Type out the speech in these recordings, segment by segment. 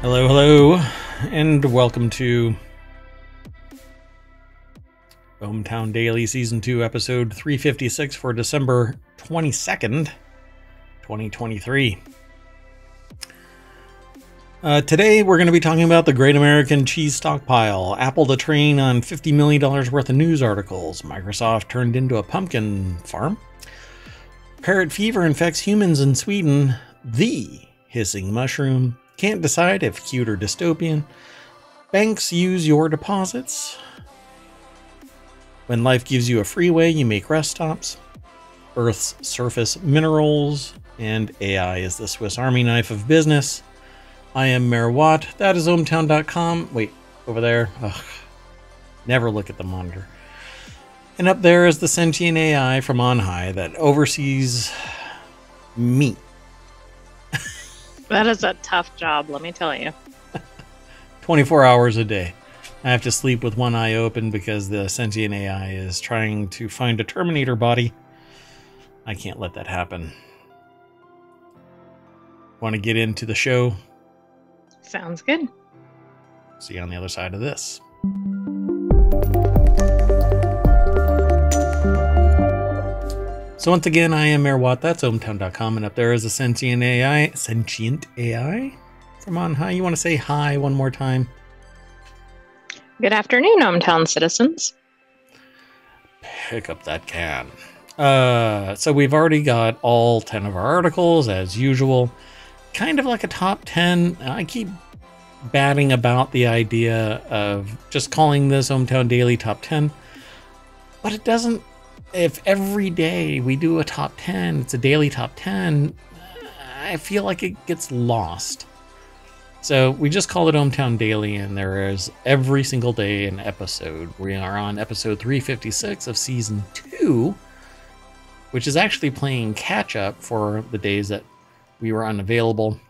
Hello, hello, and welcome to ohmTown Daily Season 2, Episode 356 for December 22nd, 2023. Today, we're going to be talking about the Great American Cheese Stockpile, Apple to train on $50 million worth of news articles, Microsoft turned into a pumpkin farm, parrot fever infects humans in Sweden, the hissing mushroom, can't decide if cute or dystopian, banks use your deposits, when life gives you a freeway, you make rest stops, Earth's surface minerals, and AI is the Swiss Army knife of business. I am Merwatt. That is hometown.com. Wait, over there. Ugh. Never look at the monitor. And up there is the sentient AI from on high that oversees me. That is a tough job, let me tell you. 24 hours a day. I have to sleep with one eye open because the sentient AI is trying to find a Terminator body. I can't let that happen. Want to get into the show? Sounds good. See you on the other side of this. So once again, I am Merwatt, that's ohmtown.com, and up there is a sentient AI from on high. You want to say hi one more time? Good afternoon, ohmTown citizens. Pick up that can. So we've already got all 10 of our articles, as usual. Kind of like a top 10. I keep batting about the idea of just calling this ohmTown Daily Top 10, but it doesn't. If every day we do a top 10, it's a daily top 10, I feel like it gets lost. So we just call it ohmTown Daily, and there is every single day an episode. We are on episode 356 of season 2, which is actually playing catch up for the days that we were unavailable.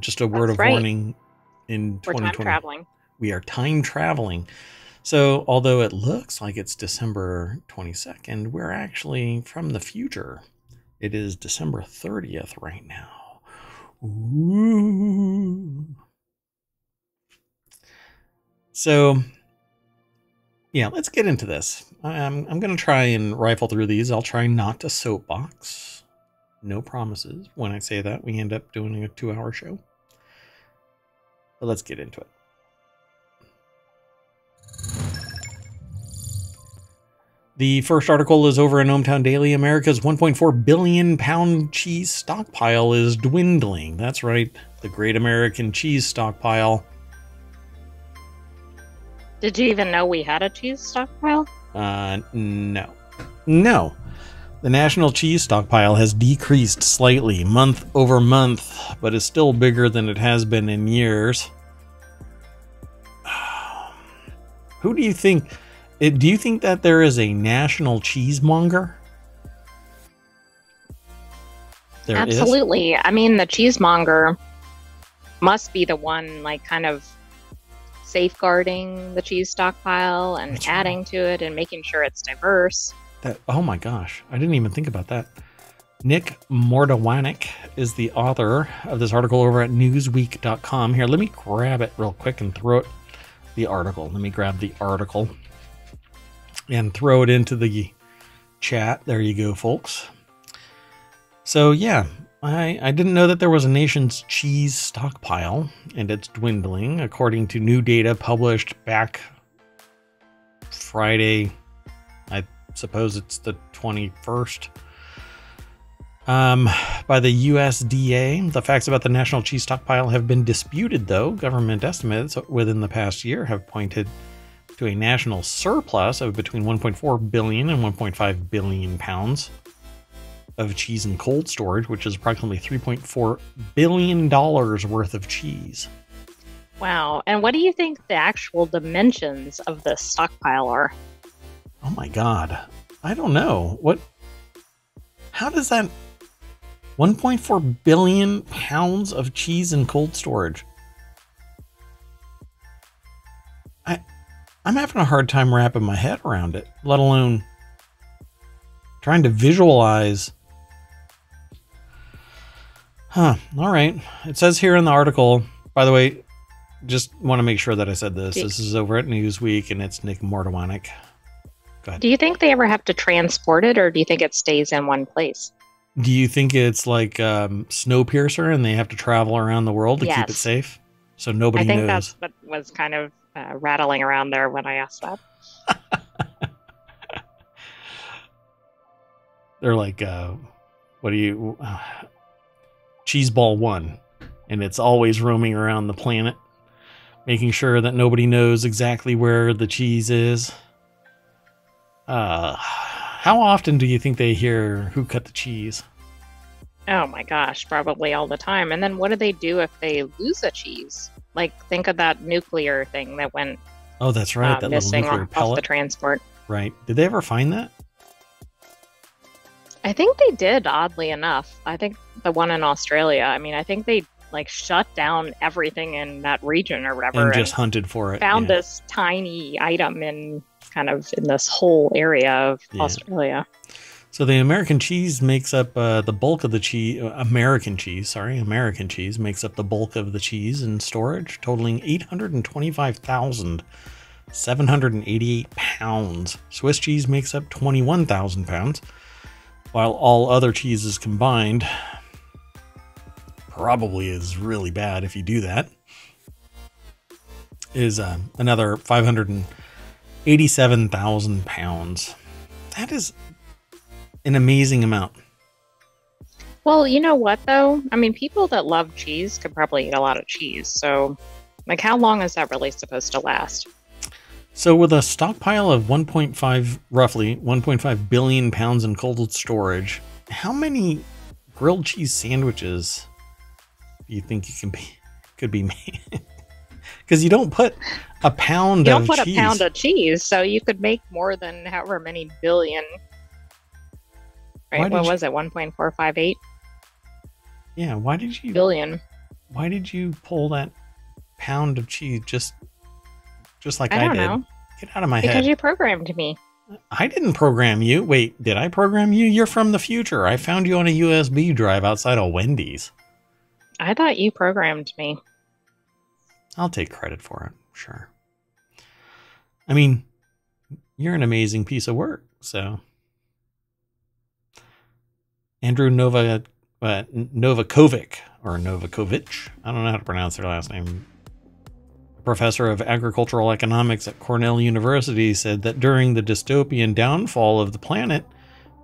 Just a word of warning, in 2020. We're time traveling. We are time traveling. So, although it looks like it's December 22nd, we're actually from the future. It is December 30th right now. Ooh. So, yeah, let's get into this. I'm going to try and rifle through these. I'll try not to soapbox. No promises. When I say that, we end up doing a 2-hour show. But let's get into it. The first article is over in ohmTown Daily. America's 1.4 billion pound cheese stockpile is dwindling. That's right, the Great American Cheese Stockpile. Did you even know we had a cheese stockpile? No. No. The national cheese stockpile has decreased slightly month over month, but is still bigger than it has been in years. Who do you think... Do you think that there is a national cheesemonger? There Absolutely. Is? I mean, the cheesemonger must be the one, like, kind of safeguarding the cheese stockpile and That's adding right. to it and making sure it's diverse. That, oh my gosh, I didn't even think about that. Nick Mordowanik is the author of this article over at Newsweek.com. Here, let me grab it real quick and throw it. The article. Let me grab the article and throw it into the chat. There you go, folks. So yeah, I didn't know that there was a nation's cheese stockpile, and it's dwindling according to new data published back Friday. I suppose it's the 21st. By the USDA, the facts about the national cheese stockpile have been disputed, though. Government estimates within the past year have pointed to a national surplus of between 1.4 billion and 1.5 billion pounds of cheese in cold storage, which is approximately $3.4 billion worth of cheese. Wow. And what do you think the actual dimensions of this stockpile are? Oh, my God. I don't know. What? How does that... 1.4 billion pounds of cheese in cold storage. I'm having a hard time wrapping my head around it, let alone trying to visualize. Huh. All right. It says here in the article, By the way, just want to make sure that I said this. This is over at Newsweek, and it's Nick Mordowanik. Go ahead. Do you think they ever have to transport it, or do you think it stays in one place? Do you think it's like Snowpiercer, and they have to travel around the world to keep it safe? So nobody knows. I think that's what was kind of rattling around there when I asked that. They're like, what do you... Cheeseball One, and it's always roaming around the planet, making sure that nobody knows exactly where the cheese is. How often do you think they hear who cut the cheese? Oh my gosh, probably all the time. And then what do they do if they lose a cheese? Like, think of that nuclear thing that went. Oh, that's right. That missing little nuclear pellet. Off the transport. Right. Did they ever find that? I think they did, oddly enough. I think the one in Australia. I mean, I think they like shut down everything in that region or whatever. And just hunted for it. Found this tiny item in kind of in this whole area of Australia. So the American cheese makes up the bulk of the cheese. American cheese makes up the bulk of the cheese in storage, totaling 825,788 pounds. Swiss cheese makes up 21,000 pounds. While all other cheeses combined, probably is really bad if you do that, is another 587,000 pounds. That is an amazing amount. Well, you know what, though? I mean, people that love cheese could probably eat a lot of cheese. So, like, how long is that really supposed to last? So with a stockpile of roughly 1.5 billion pounds in cold storage, how many grilled cheese sandwiches do you think you could be made? Because you don't put a pound of cheese. You don't put a pound of cheese, so you could make more than however many billion. Right? What was it? 1.458? Yeah. Why did you billion? Why did you pull that pound of cheese just like I did? Know. Get out of my head. Because you programmed me. I didn't program you. Wait, did I program you? You're from the future. I found you on a USB drive outside of Wendy's. I thought you programmed me. I'll take credit for it. Sure. I mean, you're an amazing piece of work. So Andrew Novakovic. I don't know how to pronounce their last name. Professor of agricultural economics at Cornell University said that during the dystopian downfall of the planet,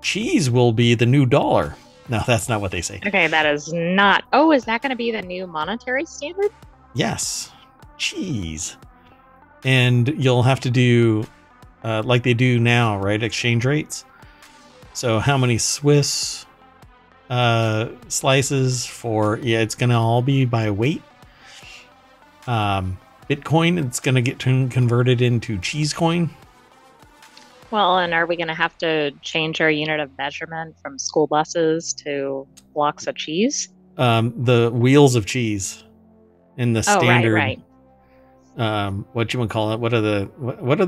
cheese will be the new dollar. No, that's not what they say. Okay, that is not. Oh, is that going to be the new monetary standard? Yes, cheese. And you'll have to do like they do now, right? Exchange rates. So how many Swiss slices for, it's going to all be by weight. Bitcoin, it's going to get converted into cheese coin. Well, and are we going to have to change our unit of measurement from school buses to blocks of cheese? The wheels of cheese in the standard. Right. What you want to call it? What are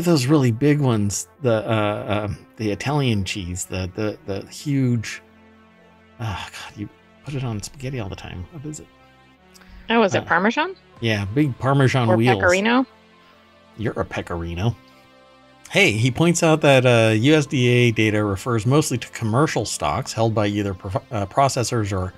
those really big ones? The Italian cheese, the huge. Oh God, you put it on spaghetti all the time. What is it? Oh, was it Parmesan? Yeah, big Parmesan or wheels. Or Pecorino? You're a Pecorino. Hey, he points out that USDA data refers mostly to commercial stocks held by either processors or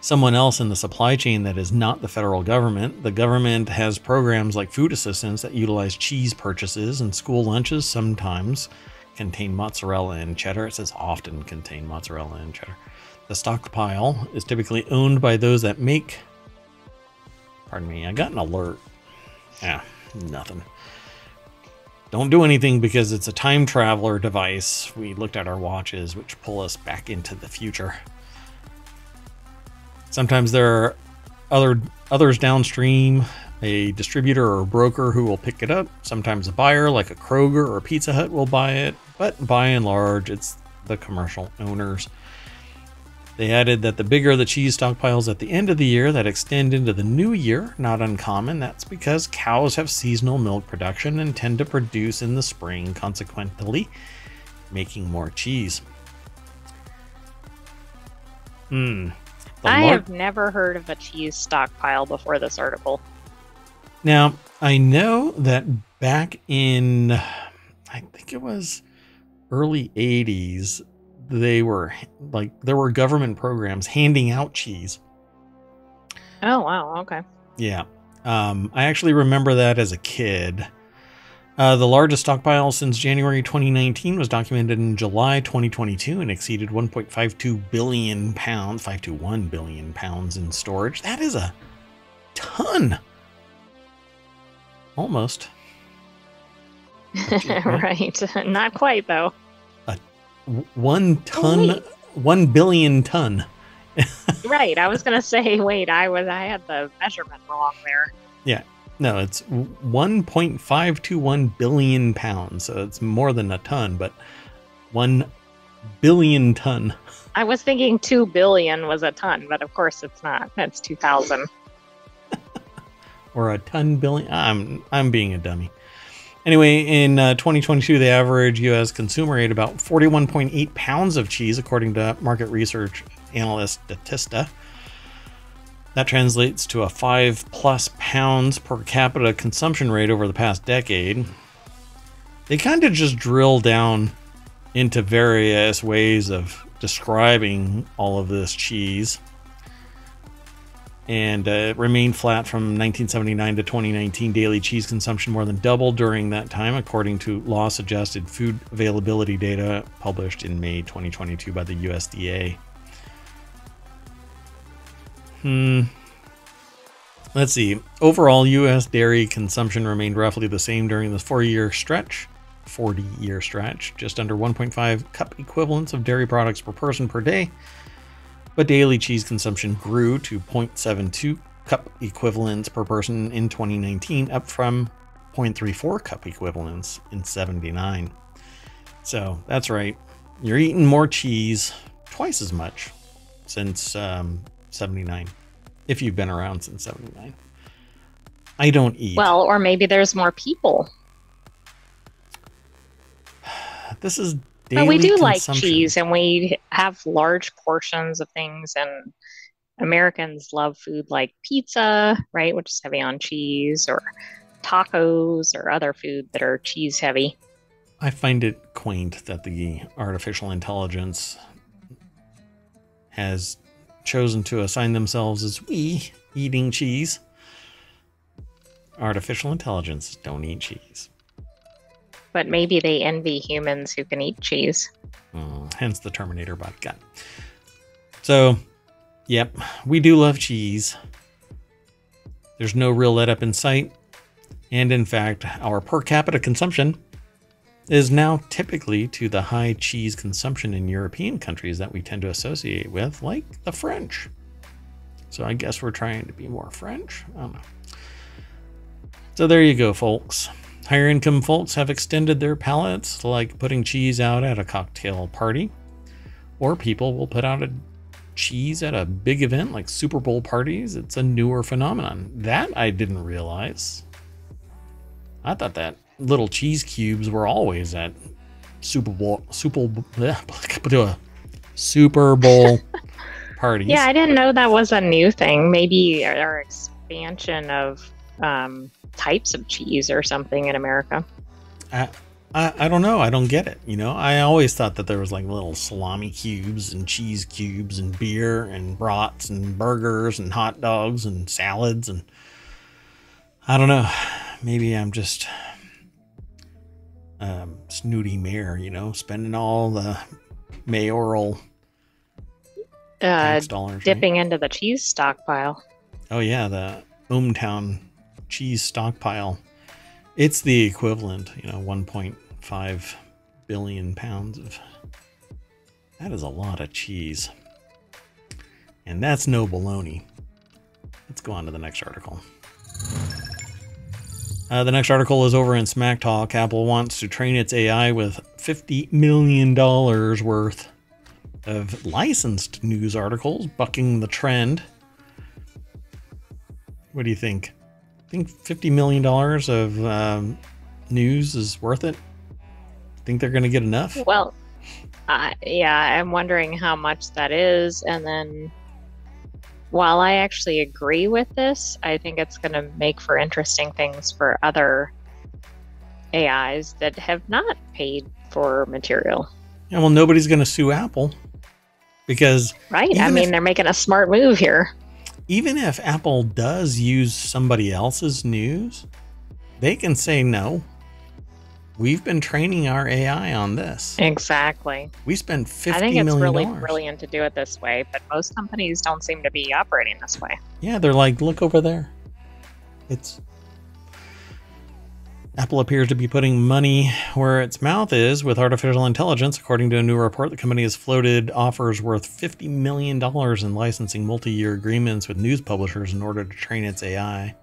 someone else in the supply chain that is not the federal government. The government has programs like food assistance that utilize cheese purchases, and school lunches sometimes contain mozzarella and cheddar. It says often contain mozzarella and cheddar. The stockpile is typically owned by those that make... Pardon me, I got an alert. Yeah, nothing. Don't do anything because it's a time traveler device. We looked at our watches, which pull us back into the future. Sometimes there are others downstream, a distributor or a broker who will pick it up. Sometimes a buyer like a Kroger or Pizza Hut will buy it. But by and large, it's the commercial owners. They added that the bigger the cheese stockpiles at the end of the year that extend into the new year, not uncommon. That's because cows have seasonal milk production and tend to produce in the spring, consequently making more cheese. I have never heard of a cheese stockpile before this article. Now, I know that back in, I think it was early 80s, they were like, there were government programs handing out cheese. Oh, wow. Okay. Yeah. I actually remember that as a kid. The largest stockpile since January 2019 was documented in July 2022 and exceeded 521 billion pounds in storage. That is a ton. Almost. Right. Not quite, though. 1 ton, oh, 1 billion ton. Right. I was going to say, wait, I had the measurement wrong there. Yeah. No, it's 1.521 billion pounds, so it's more than a ton, but 1 billion ton. I was thinking 2 billion was a ton, but of course it's not. That's 2,000. Or a ton billion. I'm being a dummy. Anyway, in 2022, the average U.S. consumer ate about 41.8 pounds of cheese, according to market research analyst Statista. That translates to a 5+ pounds per capita consumption rate over the past decade. They kind of just drill down into various ways of describing all of this cheese. And it remained flat from 1979 to 2019. Daily cheese consumption more than doubled during that time, according to loss-adjusted food availability data published in May 2022 by the USDA. Let's see. Overall, U.S. dairy consumption remained roughly the same during this 40-year stretch, just under 1.5 cup equivalents of dairy products per person per day. But daily cheese consumption grew to 0.72 cup equivalents per person in 2019, up from 0.34 cup equivalents in 79. So that's right. You're eating more cheese, twice as much since 79, if you've been around since 79. I don't eat. Well, or maybe there's more people. This is daily consumption. But we do like cheese, and we have large portions of things, and Americans love food like pizza, right, which is heavy on cheese, or tacos, or other food that are cheese heavy. I find it quaint that the artificial intelligence has chosen to assign themselves as we eating cheese. Artificial intelligences don't eat cheese. But maybe they envy humans who can eat cheese. Hence the Terminator bot gun. So, yep, we do love cheese. There's no real let-up in sight. And in fact, our per capita consumption is now typically to the high cheese consumption in European countries that we tend to associate with, like the French. So I guess we're trying to be more French. I don't know. So there you go, folks. Higher income folks have extended their palates, like putting cheese out at a cocktail party, or people will put out a cheese at a big event like Super Bowl parties. It's a newer phenomenon. That I didn't realize. I thought that little cheese cubes were always at Super Bowl parties. Yeah, I didn't know that was a new thing. Maybe our expansion of types of cheese or something in America. I don't know. I don't get it. You know, I always thought that there was like little salami cubes and cheese cubes and beer and brats and burgers and hot dogs and salads, and I don't know. Maybe I'm just snooty mayor, you know, spending all the mayoral dollars, dipping right into the cheese stockpile. Oh yeah, the ohmTown cheese stockpile. It's the equivalent, you know, 1.5 billion pounds of. That is a lot of cheese, and that's no baloney. Let's go on to the next article. The next article is over in SmackTalk. Apple wants to train its AI with $50 million worth of licensed news articles, bucking the trend. What do you think? Think $50 million of news is worth it? Think they're going to get enough? Well, yeah, I'm wondering how much that is. And then while I actually agree with this, I think it's going to make for interesting things for other AIs that have not paid for material. Yeah, well, nobody's going to sue Apple because... Right. I mean, they're making a smart move here. Even if Apple does use somebody else's news, they can say, no, we've been training our AI on this. Exactly. We spent $50 million. I think it's really brilliant to do it this way, but most companies don't seem to be operating this way. Yeah, they're like, look over there. It's... Apple appears to be putting money where its mouth is with artificial intelligence. According to a new report, the company has floated offers worth $50 million in licensing multi-year agreements with news publishers in order to train its AI.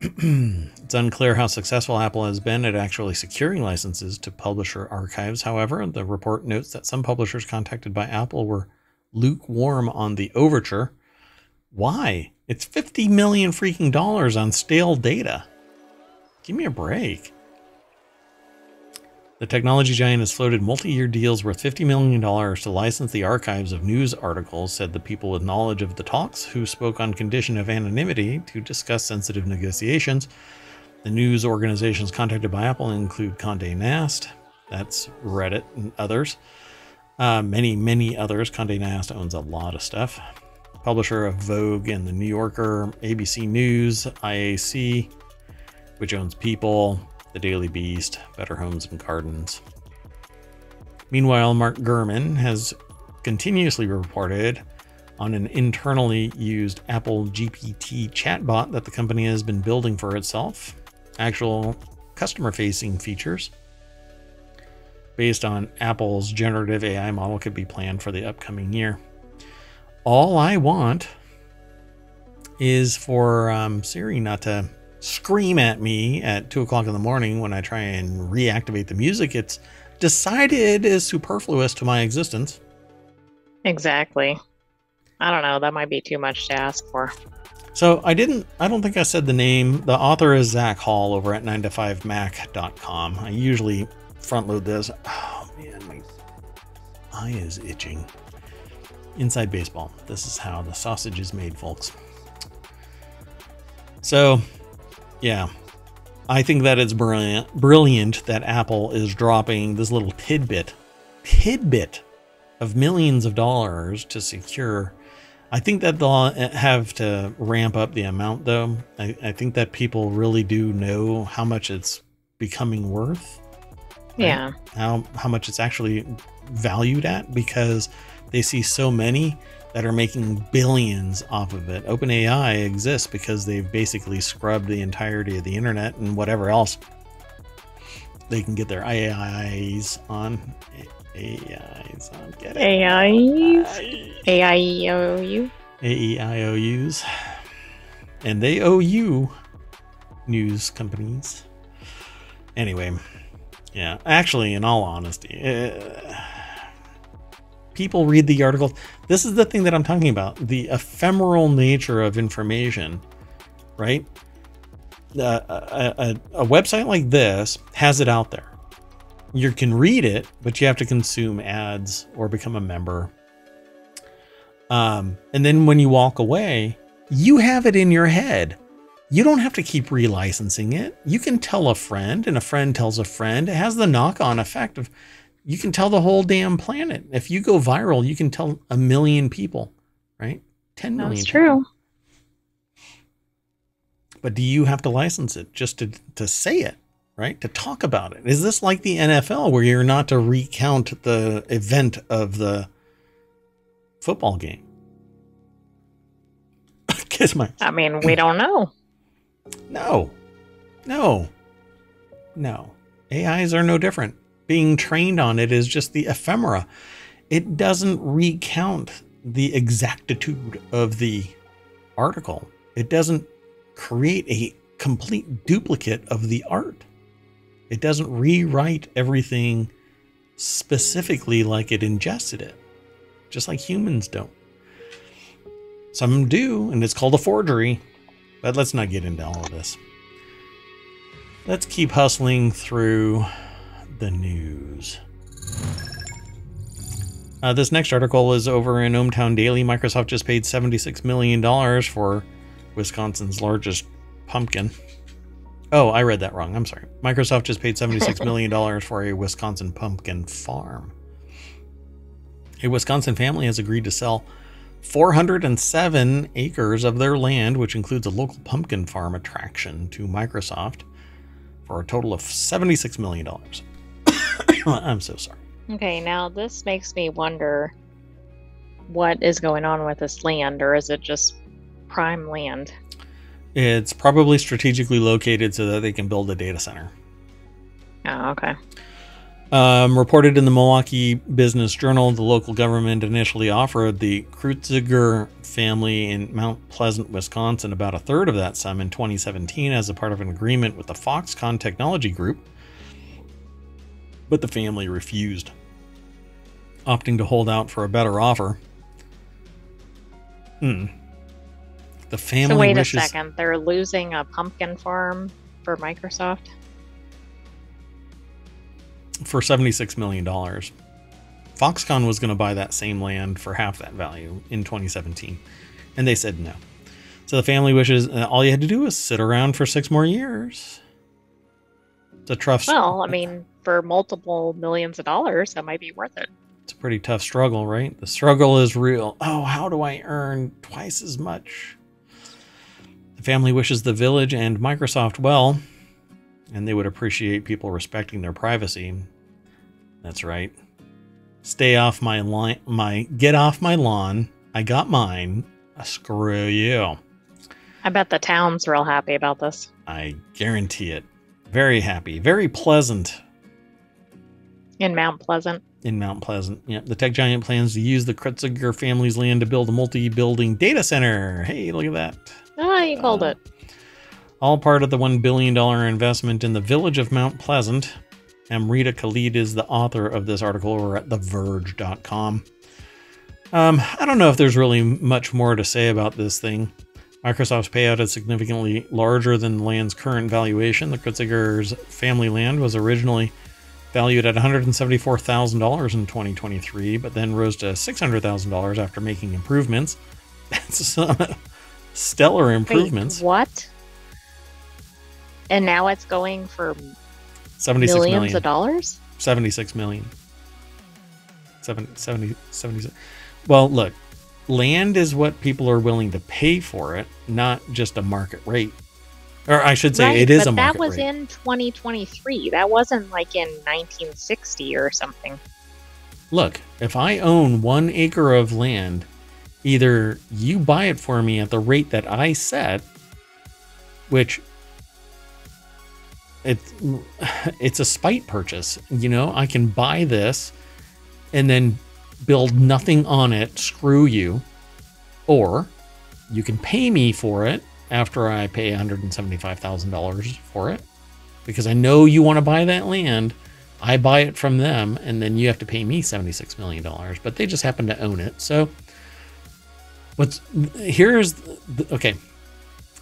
It's unclear how successful Apple has been at actually securing licenses to publisher archives. However, the report notes that some publishers contacted by Apple were lukewarm on the overture. Why? It's $50 million freaking dollars on stale data. Give me a break. The technology giant has floated multi-year deals worth $50 million to license the archives of news articles, said the people with knowledge of the talks who spoke on condition of anonymity to discuss sensitive negotiations. The news organizations contacted by Apple include Condé Nast, that's Reddit, and others. Many others. Condé Nast owns a lot of stuff. Publisher of Vogue and the New Yorker, ABC News, IAC, which owns People, the Daily Beast, Better Homes and Gardens. Meanwhile, Mark Gurman has continuously reported on an internally used Apple GPT chatbot that the company has been building for itself, actual customer-facing features based on Apple's generative AI model could be planned for the upcoming year. All I want is for Siri not to scream at me at 2 o'clock in the morning when I try and reactivate the music it's decided is superfluous to my existence. Exactly. I don't know. That might be too much to ask for. So I don't think I said the name. The author is Zach Hall over at 9to5mac.com. I usually front load this. Oh man, my eye is itching. Inside baseball. This is how the sausage is made, folks. So yeah, I think that it's brilliant that Apple is dropping this little tidbit of millions of dollars to secure. I think that they'll have to ramp up the amount, though. I think that people really do know how much it's becoming worth. Yeah. How much it's actually valued at, because they see so many that are making billions off of it. OpenAI exists because they've basically scrubbed the entirety of the internet and whatever else they can get their AIs on. AIs on. Get it. AIs. AIEOU. AEIOUs. And they owe you, news companies. Anyway, yeah. Actually, in all honesty, people read the articles. This is the thing that I'm talking about, the ephemeral nature of information, right? A website like this has it out there. You can read it, but you have to consume ads or become a member. And then when you walk away, you have it in your head. You don't have to keep relicensing it. You can tell a friend, and a friend tells a friend. It has the knock-on effect of... You can tell the whole damn planet. If you go viral, you can tell a million people, right? 10 million. That's true. But do you have to license it just to say it, right? To talk about it? Is this like the NFL where you're not to recount the event of the football game? Kiss my... I mean, we don't know. No. AIs are no different. Being trained on it is just the ephemera. It doesn't recount the exactitude of the article. It doesn't create a complete duplicate of the art. It doesn't rewrite everything specifically like it ingested it, just like humans don't. Some do, and it's called a forgery, but let's not get into all of this. Let's keep hustling through the news. This next article is over in ohmTown Daily. Microsoft just paid $76 million for Wisconsin's largest pumpkin. Oh, I read that wrong. I'm sorry. Microsoft just paid $76 million for a Wisconsin pumpkin farm. A Wisconsin family has agreed to sell 407 acres of their land, which includes a local pumpkin farm attraction, to Microsoft for a total of $76 million. I'm so sorry. Okay, now this makes me wonder what is going on with this land, or is it just prime land? It's probably strategically located so that they can build a data center. Oh, okay. Reported in the Milwaukee Business Journal, the local government initially offered the Kreutziger family in Mount Pleasant, Wisconsin, about a third of that sum in 2017 as a part of an agreement with the Foxconn Technology Group, but the family refused, opting to hold out for a better offer. The family wishes... So wait a second, they're losing a pumpkin farm for Microsoft? For $76 million. Foxconn was going to buy that same land for half that value in 2017, and they said no. So the family wishes all you had to do was sit around for 6 more years. It's a tough struggle. Well, I mean, for multiple millions of dollars, that might be worth it. It's a pretty tough struggle, right? The struggle is real. Oh, how do I earn twice as much? The family wishes the village and Microsoft well, and they would appreciate people respecting their privacy. That's right. Stay off my lawn. Get off my lawn. I got mine. Screw you. I bet the town's real happy about this. I guarantee it. Very happy. Very pleasant. In Mount Pleasant. In Mount Pleasant. Yep. The tech giant plans to use the Kreutziger family's land to build a multi-building data center. Hey, look at that. Ah, you called it. All part of the $1 billion investment in the village of Mount Pleasant. Amrita Khalid is the author of this article over at TheVerge.com. I don't know if there's really much more to say about this thing. Microsoft's payout is significantly larger than the land's current valuation. The Kreutziger's family land was originally valued at $174,000 in 2023, but then rose to $600,000 after making improvements. That's some stellar improvements. Wait, what? And now it's going for millions of dollars? $76 million. 76. Well, look, land is what people are willing to pay for it, not just a market rate. Or I should say it is a market rate. But that was in 2023. That wasn't like in 1960 or something. Look, if I own 1 acre of land, either you buy it for me at the rate that I set, which... It's a spite purchase. You know, I can buy this and then build nothing on it. Screw you. Or you can pay me for it after I pay $175,000 for it, because I know you want to buy that land. I buy it from them, and then you have to pay me $76 million, but they just happen to own it. So okay,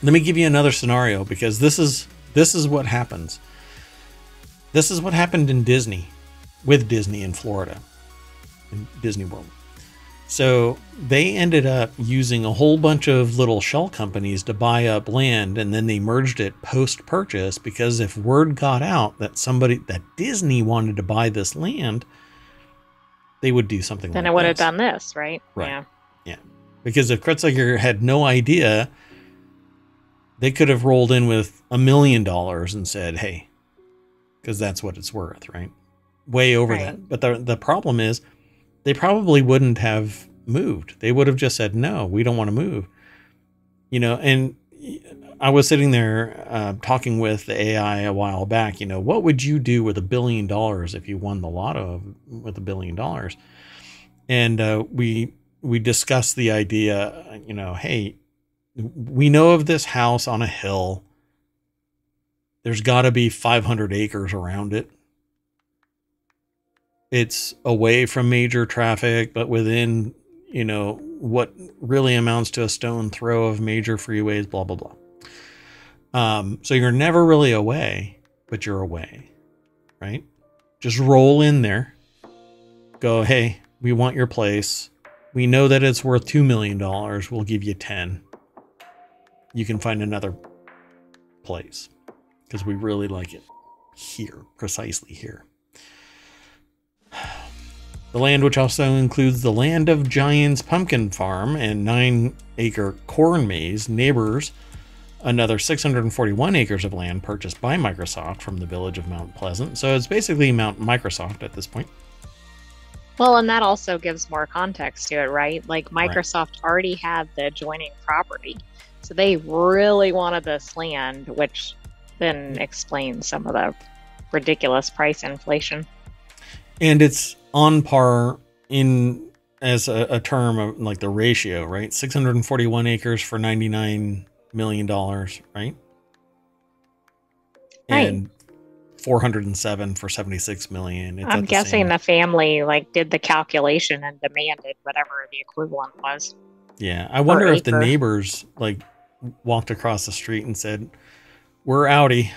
let me give you another scenario, because this is what happens. This is what happened in Disney, with Disney in Florida, in Disney World. So they ended up using a whole bunch of little shell companies to buy up land, and then they merged it post-purchase, because if word got out that Disney wanted to buy this land, they would do something like that. Then it would have done this, right? Right. Yeah. Because if Kreutziger had no idea, they could have rolled in with $1 million and said, hey, because that's what it's worth, right? Way over that. But the problem is they probably wouldn't have moved. They would have just said, no, we don't want to move. You know, and I was sitting there talking with the AI a while back, you know, what would you do with $1 billion if you won the lotto with $1 billion? And we discussed the idea, you know, hey, we know of this house on a hill. There's got to be 500 acres around it. It's away from major traffic, but within, you know, what really amounts to a stone throw of major freeways, blah, blah, blah. So you're never really away, but you're away, right? Just roll in there. Go, hey, We want your place. We know that it's worth $2 million. We'll give you 10. You can find another place because we really like it here, precisely here. The land, which also includes the land of Giant's pumpkin farm and 9-acre corn maze, neighbors another 641 acres of land purchased by Microsoft from the village of Mount Pleasant. So it's basically Mount Microsoft at this point. Well, and that also gives more context to it, right? Like Microsoft already had the adjoining property. So they really wanted this land, which then explains some of the ridiculous price inflation. And it's on par in as a term of like the ratio, right? 641 acres for $99 million, right? And 407 for 76 million. I'm guessing the family like did the calculation and demanded whatever the equivalent was. Yeah. I wonder if the neighbors like walked across the street and said, "We're outie.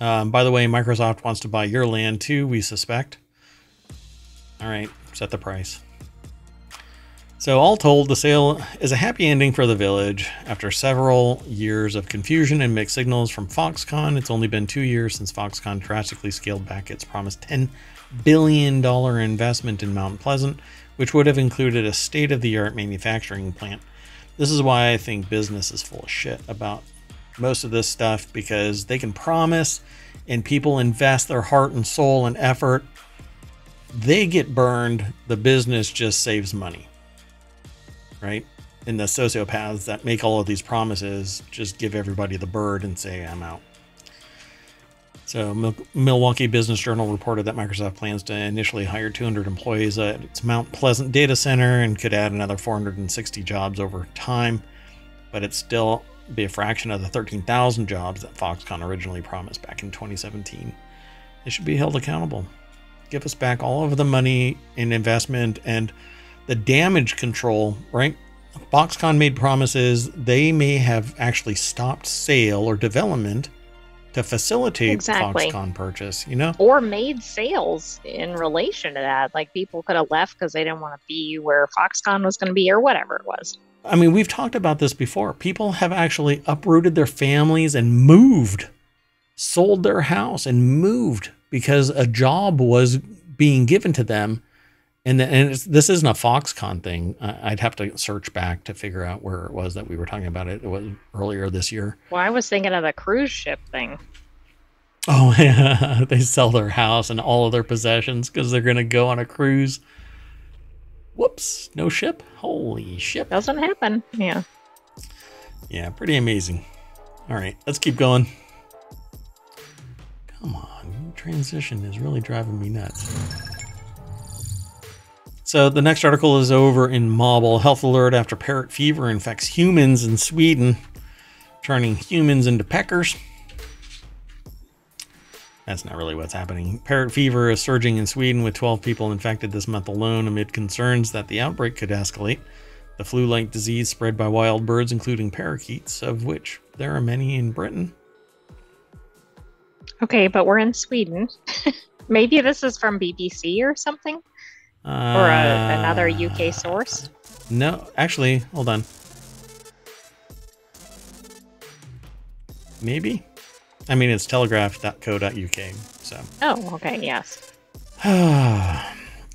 By the way, Microsoft wants to buy your land too, we suspect. All right, set the price." So all told, the sale is a happy ending for the village. After several years of confusion and mixed signals from Foxconn, it's only been 2 years since Foxconn drastically scaled back its promised $10 billion investment in Mount Pleasant, which would have included a state-of-the-art manufacturing plant. This is why I think business is full of shit about most of this stuff, because they can promise and people invest their heart and soul and effort. They get burned. The business just saves money. Right? And the sociopaths that make all of these promises just give everybody the bird and say, "I'm out." So Milwaukee Business Journal reported that Microsoft plans to initially hire 200 employees at its Mount Pleasant data center and could add another 460 jobs over time, but it'd still be a fraction of the 13,000 jobs that Foxconn originally promised back in 2017. They should be held accountable. Give us back all of the money and investment and the damage control, right? Foxconn made promises. They may have actually stopped sale or development to facilitate Foxconn purchase, you know? Or made sales in relation to that. Like people could have left because they didn't want to be where Foxconn was going to be or whatever it was. I mean, we've talked about this before. People have actually uprooted their families and moved, sold their house and moved because a job was being given to them. And this isn't a Foxconn thing. I'd have to search back to figure out where it was that we were talking about it. It was earlier this year. Well, I was thinking of the cruise ship thing. Oh, yeah. They sell their house and all of their possessions because they're going to go on a cruise. Whoops. No ship. Holy shit. Doesn't happen. Yeah. Yeah. Pretty amazing. All right. Let's keep going. Come on. Transition is really driving me nuts. So the next article is over in Mobble. Health alert after parrot fever infects humans in Sweden, turning humans into peckers. That's not really what's happening. Parrot fever is surging in Sweden with 12 people infected this month alone amid concerns that the outbreak could escalate. The flu-like disease spread by wild birds, including parakeets, of which there are many in Britain. Okay, but we're in Sweden. Maybe this is from BBC or something? Or another UK source? No, actually, hold on. Maybe? I mean, it's telegraph.co.uk, so. Oh, okay, yes.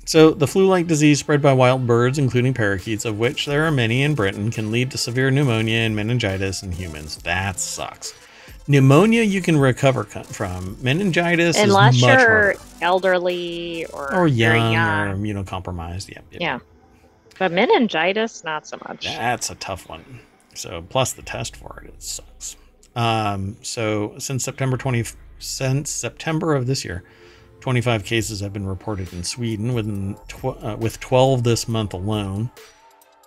So the flu-like disease spread by wild birds, including parakeets, of which there are many in Britain, can lead to severe pneumonia and meningitis in humans. That sucks. Pneumonia you can recover from. Meningitis unless is much harder. Unless you're elderly or young or immunocompromised. Yeah. But meningitis, not so much. That's a tough one. So plus the test for it sucks. So since September of this year, 25 cases have been reported in Sweden with 12 this month alone.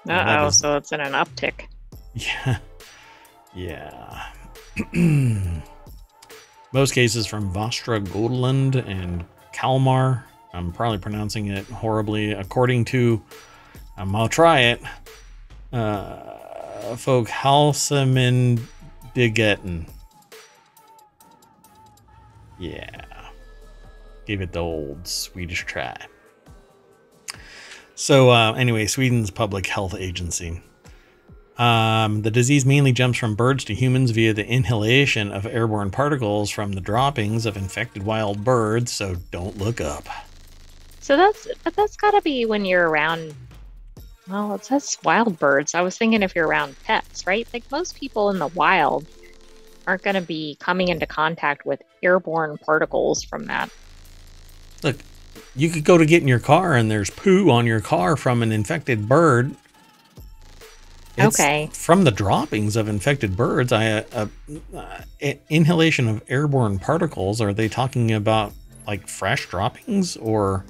Uh-oh, so it's in an uptick. Yeah. Yeah. Most cases from Västra Götaland and Kalmar. I'm probably pronouncing it horribly. According to, I'll try it, Folkhälsomyndigheten. Yeah. Give it the old Swedish try. So anyway, Sweden's public health agency. The disease mainly jumps from birds to humans via the inhalation of airborne particles from the droppings of infected wild birds. So don't look up. So that's gotta be when you're around. Well, it says wild birds. I was thinking if you're around pets, right? Like most people in the wild aren't going to be coming into contact with airborne particles from that. Look, you could go to get in your car and there's poo on your car from an infected bird. It's okay. From the droppings of infected birds, inhalation of airborne particles. Are they talking about like fresh droppings or?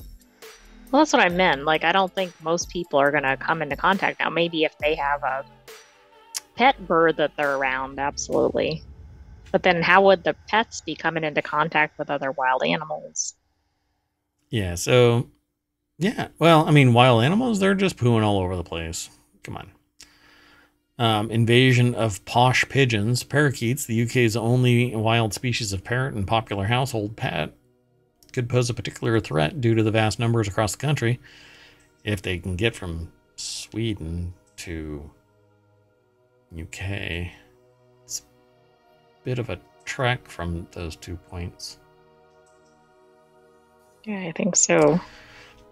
Well, that's what I meant. Like, I don't think most people are going to come into contact now. Maybe if they have a pet bird that they're around, absolutely. But then how would the pets be coming into contact with other wild animals? Yeah. So yeah, well, I mean, wild animals, they're just pooing all over the place. Come on. Invasion of posh pigeons. Parakeets, the UK's only wild species of parrot and popular household pet, could pose a particular threat due to the vast numbers across the country. If they can get from Sweden to UK, it's a bit of a trek from those 2 points. Yeah, I think so.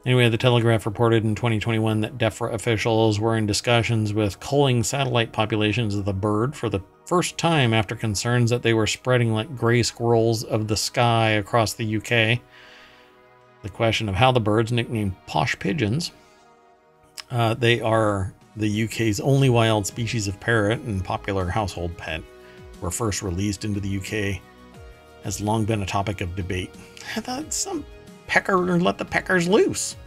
Anyway, the Telegraph reported in 2021 that DEFRA officials were in discussions with culling satellite populations of the bird for the first time after concerns that they were spreading like gray squirrels of the sky across the UK. The question of how the birds, nicknamed posh pigeons, they are the UK's only wild species of parrot and popular household pet, were first released into the UK, has long been a topic of debate. I thought some pecker, let the peckers loose.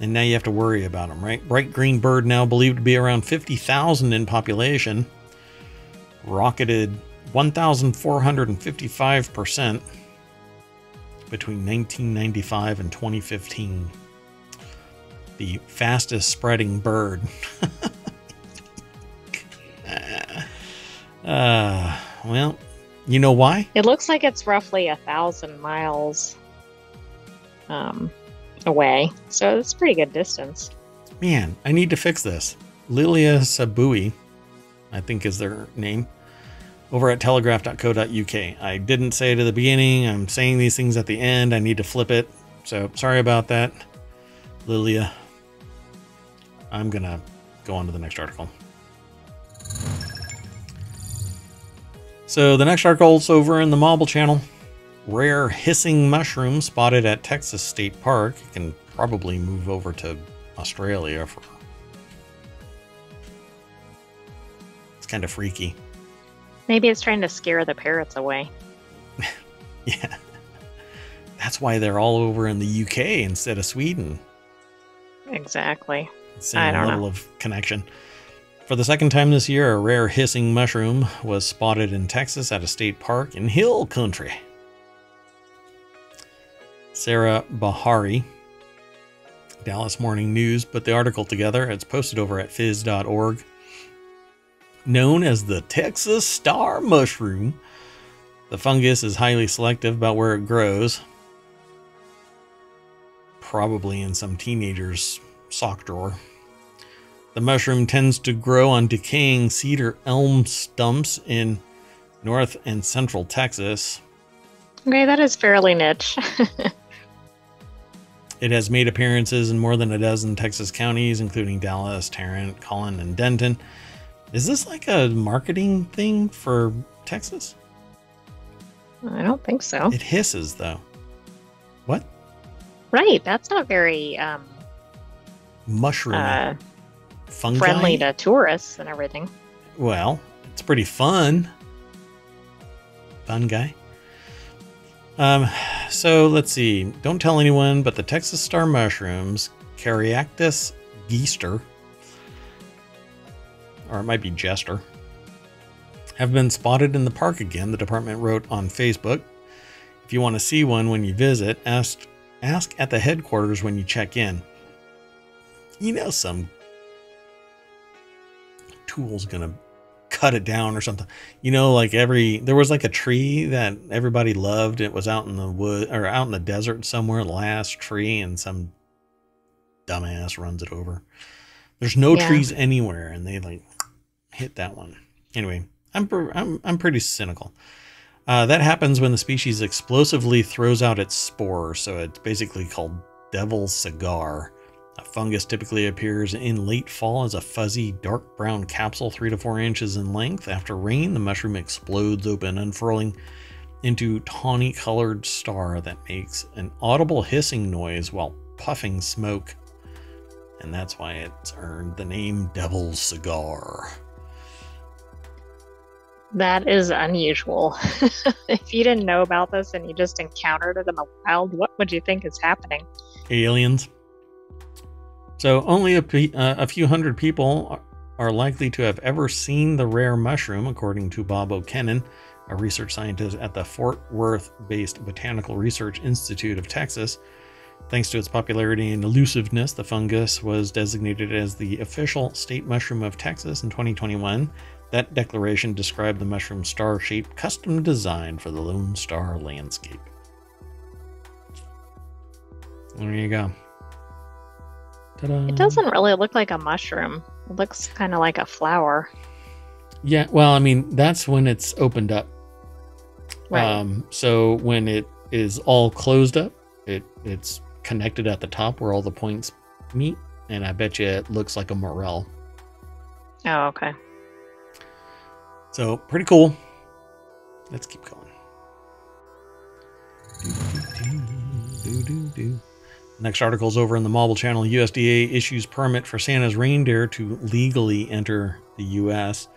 And now you have to worry about them, right? Bright green bird now believed to be around 50,000 in population. Rocketed 1,455% between 1995 and 2015. The fastest spreading bird. Well, you know why? It looks like it's roughly 1,000 miles away, so it's a pretty good distance. Man, I need to fix this. Lilia Sabui, I think is their name, over at telegraph.co.uk. I didn't say it at the beginning. I'm saying these things at the end. I need to flip it, so sorry about that, Lilia. I'm gonna go on to the next article. So the next article's over in the Mobble channel. Rare hissing mushroom spotted at Texas State Park. You can probably move over to Australia for. It's kind of freaky. Maybe it's trying to scare the parrots away. Yeah. That's why they're all over in the UK instead of Sweden. Exactly. Same level of connection. For the second time this year, a rare hissing mushroom was spotted in Texas at a state park in Hill Country. Sarah Bahari, Dallas Morning News, put the article together. It's posted over at fizz.org. Known as the Texas star mushroom, the fungus is highly selective about where it grows. Probably in some teenager's sock drawer. The mushroom tends to grow on decaying cedar elm stumps in north and central Texas. Okay, that is fairly niche. It has made appearances in more than a dozen Texas counties, including Dallas, Tarrant, Collin, and Denton. Is this like a marketing thing for Texas? I don't think so. It hisses, though. What? Right. That's not very mushroom friendly to tourists and everything. Well, it's pretty fun. Fun guy. So let's see. Don't tell anyone, but the Texas star mushrooms, Caryactis geister, or it might be jester, have been spotted in the park again, the department wrote on Facebook. If you want to see one when you visit, ask at the headquarters when you check in. You know, some tool's going to cut it down or something. You know, like there was like a tree that everybody loved. It was out in the desert somewhere, the last tree, and some dumbass runs it over. There's no trees anywhere, and they like hit that one. Anyway, I'm pretty cynical. That happens when the species explosively throws out its spore, so it's basically called devil's cigar. A fungus typically appears in late fall as a fuzzy, dark brown capsule 3 to 4 inches in length. After rain, the mushroom explodes open, unfurling into tawny-colored star that makes an audible hissing noise while puffing smoke. And that's why it's earned the name Devil's Cigar. That is unusual. If you didn't know about this and you just encountered it in the wild, what would you think is happening? Aliens. So only a few hundred people are likely to have ever seen the rare mushroom, according to Bob O'Kennan, a research scientist at the Fort Worth-based Botanical Research Institute of Texas. Thanks to its popularity and elusiveness, the fungus was designated as the official state mushroom of Texas in 2021. That declaration described the mushroom star-shaped, custom designed for the Lone Star landscape. There you go. Ta-da. It doesn't really look like a mushroom. It looks kind of like a flower. Yeah, well, I mean, that's when it's opened up. Right. So when it is all closed up, it's connected at the top where all the points meet, and I bet you it looks like a morel. Oh, okay. So pretty cool. Let's keep going. Next article is over in the Mobble channel. USDA issues permit for Santa's reindeer to legally enter the U.S.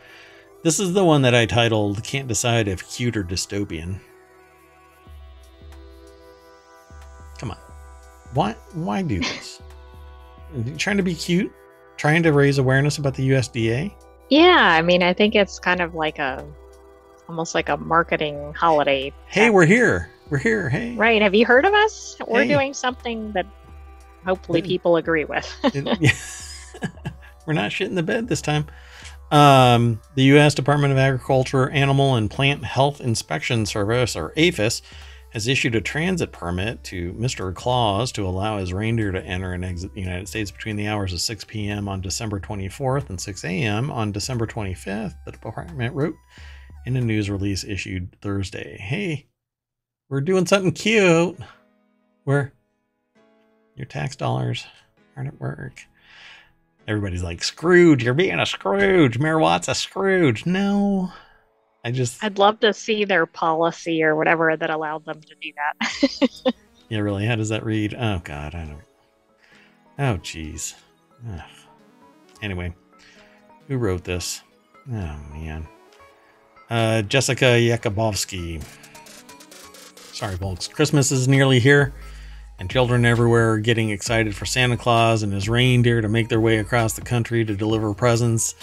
This is the one that I titled "Can't Decide If Cute or Dystopian." Come on, why do this? Trying to be cute, trying to raise awareness about the USDA. Yeah, I mean, I think it's kind of like almost like a marketing holiday. Hey, we're here. Hey, right? Have you heard of us? We're doing something that hopefully people agree with. We're not shitting the bed this time. The U.S. Department of Agriculture Animal and Plant Health Inspection Service, or APHIS, has issued a transit permit to Mr. Claus to allow his reindeer to enter and exit the United States between the hours of 6 p.m. on December 24th and 6 a.m. on December 25th, the department wrote in a news release issued Thursday. Hey, we're doing something cute. Your tax dollars aren't at work. Everybody's like, Scrooge, you're being a Scrooge. Merwatt's a Scrooge. No. I'd love to see their policy or whatever that allowed them to do that. Yeah, really. How does that read? Oh, God. I don't. Oh, geez. Ugh. Anyway, who wrote this? Oh, man. Jessica Yakubovsky. Sorry, folks. Christmas is nearly here, and children everywhere are getting excited for Santa Claus and his reindeer to make their way across the country to deliver presents.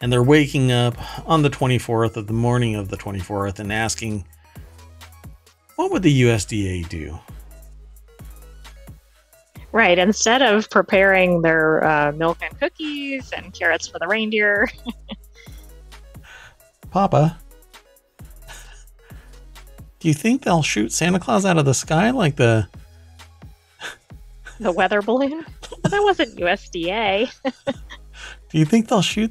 And they're waking up on the 24th of the morning of the 24th and asking, what would the USDA do? Right. Instead of preparing their milk and cookies and carrots for the reindeer. Papa, do you think they'll shoot Santa Claus out of the sky like the weather balloon? Well, that wasn't USDA. Do you think they'll shoot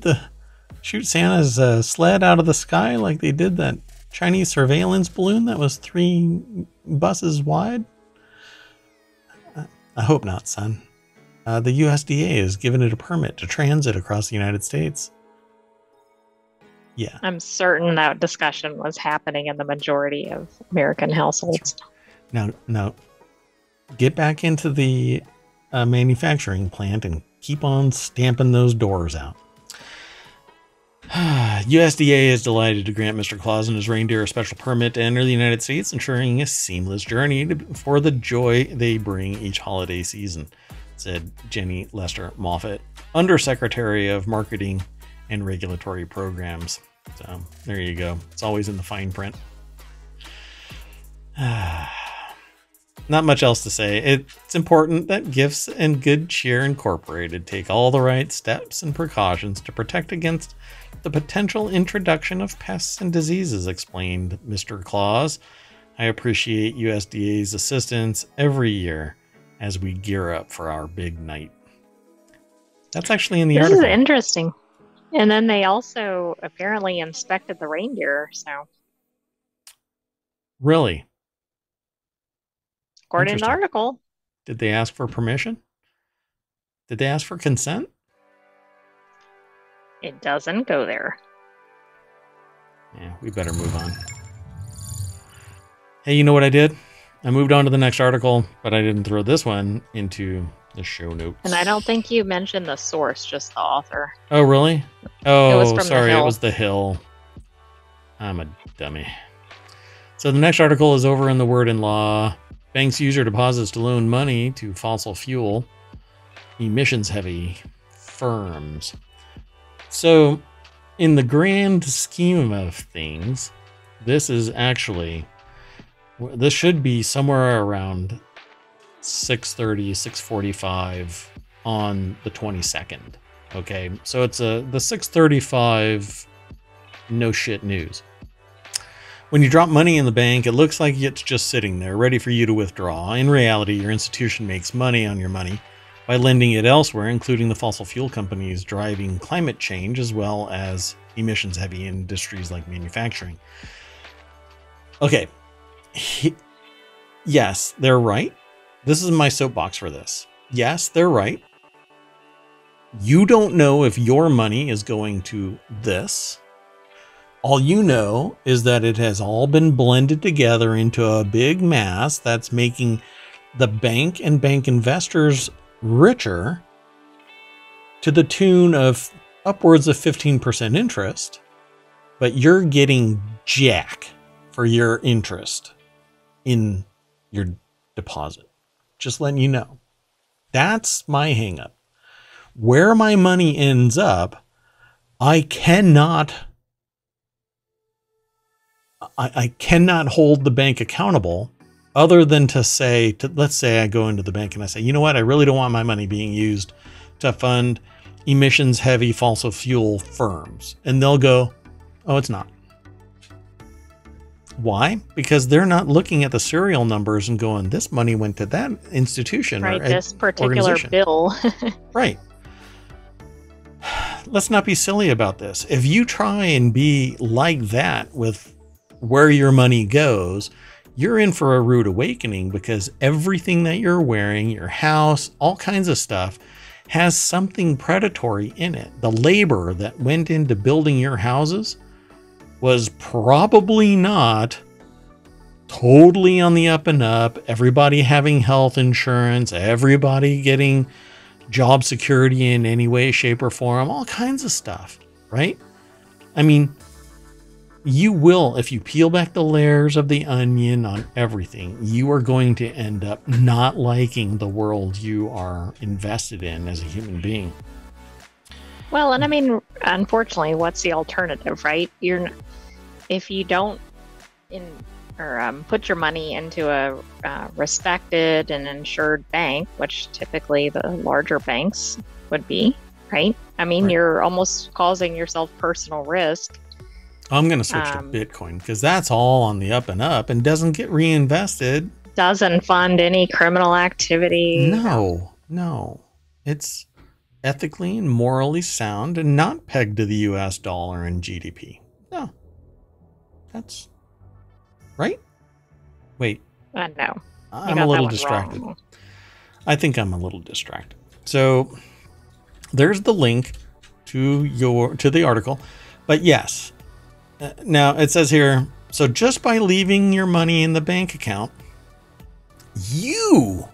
Santa's sled out of the sky like they did that Chinese surveillance balloon that was 3 buses wide? I hope not, son. The USDA has given it a permit to transit across the United States. Yeah. I'm certain that discussion was happening in the majority of American households. Now, get back into the manufacturing plant and keep on stamping those doors out. USDA is delighted to grant Mr. Claus and his reindeer a special permit to enter the United States, ensuring a seamless journey for the joy they bring each holiday season, said Jenny Lester Moffitt, Undersecretary of Marketing and Regulatory Programs. So there you go. It's always in the fine print. Not much else to say. It's important that Gifts and Good Cheer Incorporated take all the right steps and precautions to protect against the potential introduction of pests and diseases, explained Mr. Claus. I appreciate USDA's assistance every year as we gear up for our big night. That's actually in the article. This is interesting. And then they also apparently inspected the reindeer, so. Really? According to the article. Did they ask for permission? Did they ask for consent? It doesn't go there. Yeah, we better move on. Hey, you know what I did? I moved on to the next article, but I didn't throw this one into the show notes. And I don't think you mentioned the source, just the author. Oh, really? Oh, sorry. It was The Hill. I'm a dummy. So the next article is over in the Word in Law. Bank's user deposits to loan money to fossil fuel emissions-heavy firms. So in the grand scheme of things, this is actually... This should be somewhere around 6:30, 6:45 on the 22nd. Okay, so it's the 6:35 no shit news. When you drop money in the bank, it looks like it's just sitting there ready for you to withdraw. In reality, your institution makes money on your money by lending it elsewhere, including the fossil fuel companies driving climate change as well as emissions-heavy industries like manufacturing. Okay. Yes, they're right. This is my soapbox for this. Yes, they're right. You don't know if your money is going to this. All you know is that it has all been blended together into a big mass that's making the bank and bank investors richer to the tune of upwards of 15% interest, but you're getting jack for your interest in your deposit. Just letting you know. That's my hang up. Where my money ends up, I cannot hold the bank accountable other than to say, let's say I go into the bank and I say, you know what? I really don't want my money being used to fund emissions heavy fossil fuel firms. And they'll go, oh, it's not. Why? Because they're not looking at the serial numbers and going, this money went to that institution. Right, or this particular bill. Right. Let's not be silly about this. If you try and be like that with where your money goes, you're in for a rude awakening, because everything that you're wearing, your house, all kinds of stuff, has something predatory in it. The labor that went into building your houses was probably not totally on the up and up, everybody having health insurance, everybody getting job security in any way, shape, or form, all kinds of stuff, right? I mean, you will, if you peel back the layers of the onion on everything, you are going to end up not liking the world you are invested in as a human being. Well, and I mean, unfortunately, what's the alternative, right? If you don't put your money into a respected and insured bank, which typically the larger banks would be, right? I mean, right. You're almost causing yourself personal risk. I'm going to switch to Bitcoin, because that's all on the up and up and doesn't get reinvested. Doesn't fund any criminal activity. No. It's ethically and morally sound and not pegged to the US dollar and GDP. No. That's right. Wait. No. I'm a little distracted. Wrong. I think I'm a little distracted. So there's the link to the article. But yes. Now it says here, so just by leaving your money in the bank account, you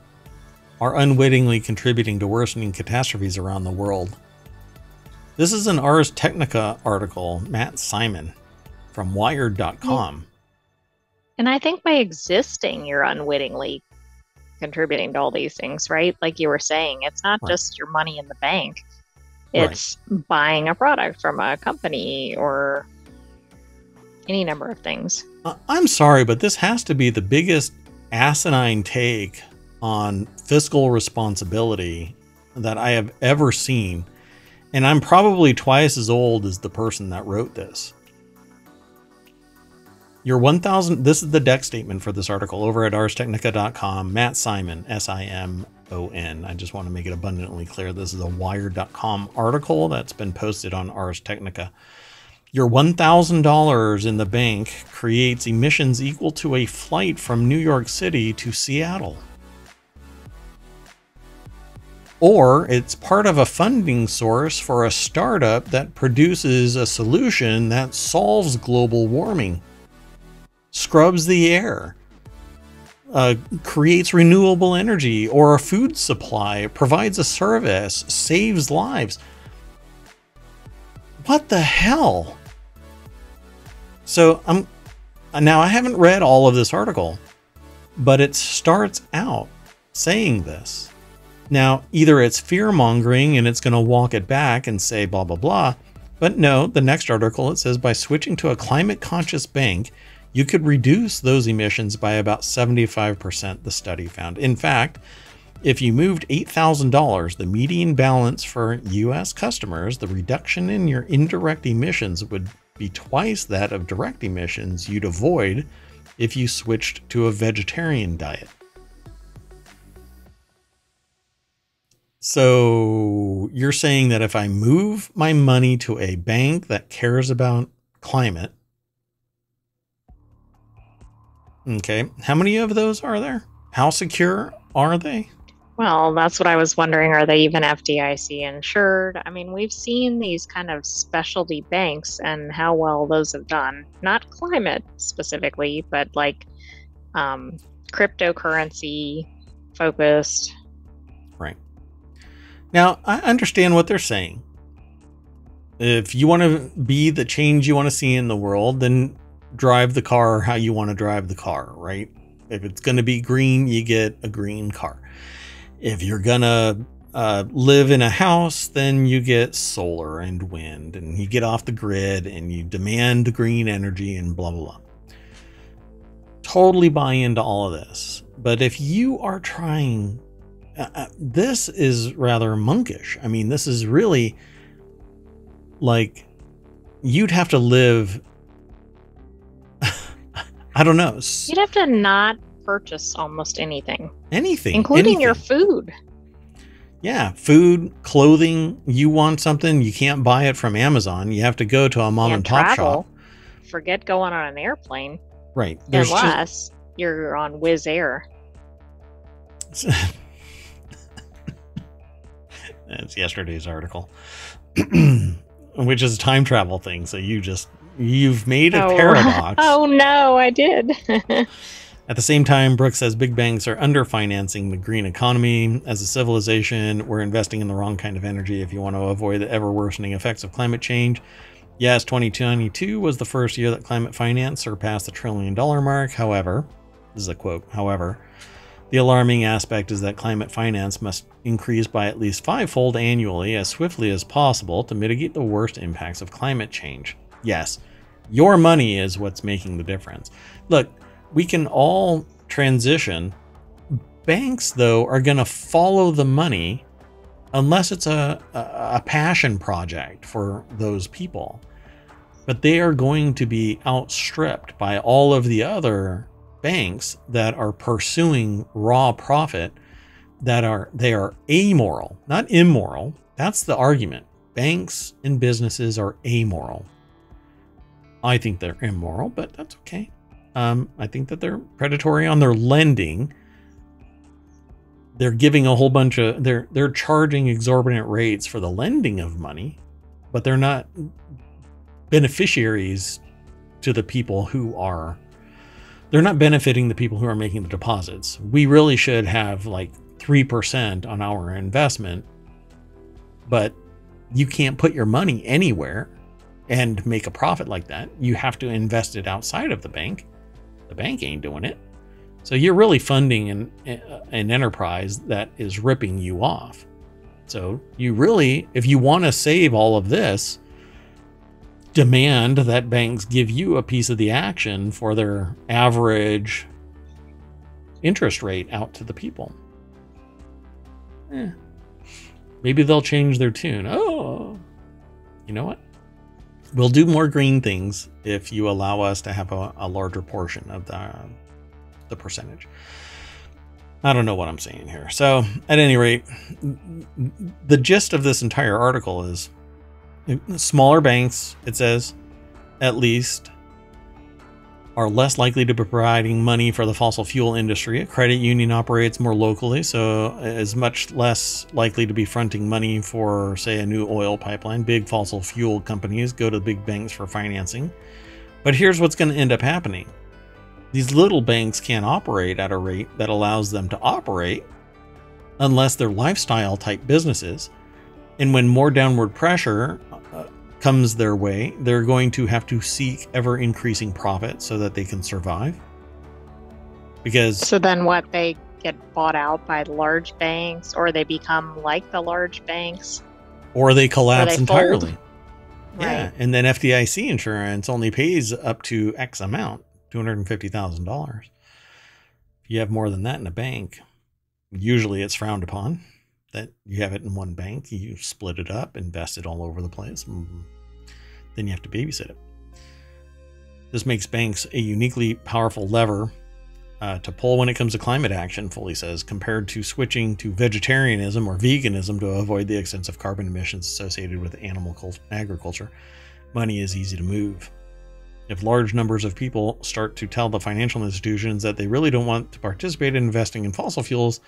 are unwittingly contributing to worsening catastrophes around the world. This is an Ars Technica article, Matt Simon from Wired.com. And I think by existing, you're unwittingly contributing to all these things, right? Like you were saying, it's not just your money in the bank. It's buying a product from a company or any number of things. I'm sorry, but this has to be the biggest asinine take on fiscal responsibility that I have ever seen. And I'm probably twice as old as the person that wrote this. This is the deck statement for this article over at arstechnica.com, Matt Simon, S-I-M O-N. I just want to make it abundantly clear. This is a Wired.com article that's been posted on Ars Technica. Your $1,000 in the bank creates emissions equal to a flight from New York City to Seattle. Or it's part of a funding source for a startup that produces a solution that solves global warming, scrubs the air, creates renewable energy or a food supply, provides a service, saves lives. What the hell? So now I haven't read all of this article, but it starts out saying this. Now, either it's fear-mongering and it's going to walk it back and say blah, blah, blah. But no, the next article, it says by switching to a climate-conscious bank, you could reduce those emissions by about 75%, the study found. In fact, if you moved $8,000, the median balance for U.S. customers, the reduction in your indirect emissions would be twice that of direct emissions you'd avoid if you switched to a vegetarian diet. So you're saying that if I move my money to a bank that cares about climate, okay, how many of those are there? How secure are they? Well, that's what I was wondering. Are they even FDIC insured? I mean, we've seen these kind of specialty banks and how well those have done. Not climate specifically, but like cryptocurrency focused. Right. Now, I understand what they're saying. If you want to be the change you want to see in the world, then drive the car how you want to drive the car, right? If it's going to be green, you get a green car. If you're going to live in a house, then you get solar and wind, and you get off the grid, and you demand green energy and blah, blah, blah. Totally buy into all of this. But if you are trying... this is rather monkish. I mean, this is really like you'd have to live. I don't know. You'd have to not purchase almost anything. Anything. Including your food. Yeah. Food, clothing. You want something, you can't buy it from Amazon. You have to go to a mom and pop shop. Forget going on an airplane. Right. Unless you're on Wizz Air. It's yesterday's article, which is a time travel thing. So you've made a paradox. Oh, no, I did. At the same time, Brooks says big banks are underfinancing the green economy. As a civilization, we're investing in the wrong kind of energy if you want to avoid the ever worsening effects of climate change. Yes, 2022 was the first year that climate finance surpassed the $1 trillion mark. However, this is a quote, however, the alarming aspect is that climate finance must increase by at least 5-fold annually as swiftly as possible to mitigate the worst impacts of climate change. Yes, your money is what's making the difference. Look, we can all transition. Banks, though, are going to follow the money unless it's a passion project for those people. But they are going to be outstripped by all of the other banks that are pursuing raw profit, they are amoral, not immoral. That's the argument. Banks and businesses are amoral. I think they're immoral, but that's okay. I think that they're predatory on their lending. They're giving a whole bunch of they're charging exorbitant rates for the lending of money, but they're not beneficiaries to the people who are. They're not benefiting the people who are making the deposits. We really should have like 3% on our investment, but you can't put your money anywhere and make a profit like that. You have to invest it outside of the bank. The bank ain't doing it. So you're really funding an enterprise that is ripping you off. So you really, if you want to save all of this, demand that banks give you a piece of the action for their average interest rate out to the people. Maybe they'll change their tune. Oh, you know what? We'll do more green things if you allow us to have a larger portion of the percentage. I don't know what I'm saying here. So at any rate, the gist of this entire article is smaller banks, it says, at least, are less likely to be providing money for the fossil fuel industry. A credit union operates more locally, so is much less likely to be fronting money for, say, a new oil pipeline. Big fossil fuel companies go to the big banks for financing. But here's what's going to end up happening. These little banks can't operate at a rate that allows them to operate unless they're lifestyle type businesses. And when more downward pressure comes their way, they're going to have to seek ever increasing profit so that they can survive. Because so then what, they get bought out by large banks, or they become like the large banks, or they collapse entirely. Right. Yeah. And then FDIC insurance only pays up to X amount. $250,000. If you have more than that in a bank, usually it's frowned upon that you have it in one bank. You split it up, invest it all over the place. Then you have to babysit it. This makes banks a uniquely powerful lever to pull when it comes to climate action, Foley says, compared to switching to vegetarianism or veganism to avoid the extensive carbon emissions associated with animal agriculture. Money is easy to move. If large numbers of people start to tell the financial institutions that they really don't want to participate in investing in fossil fuels,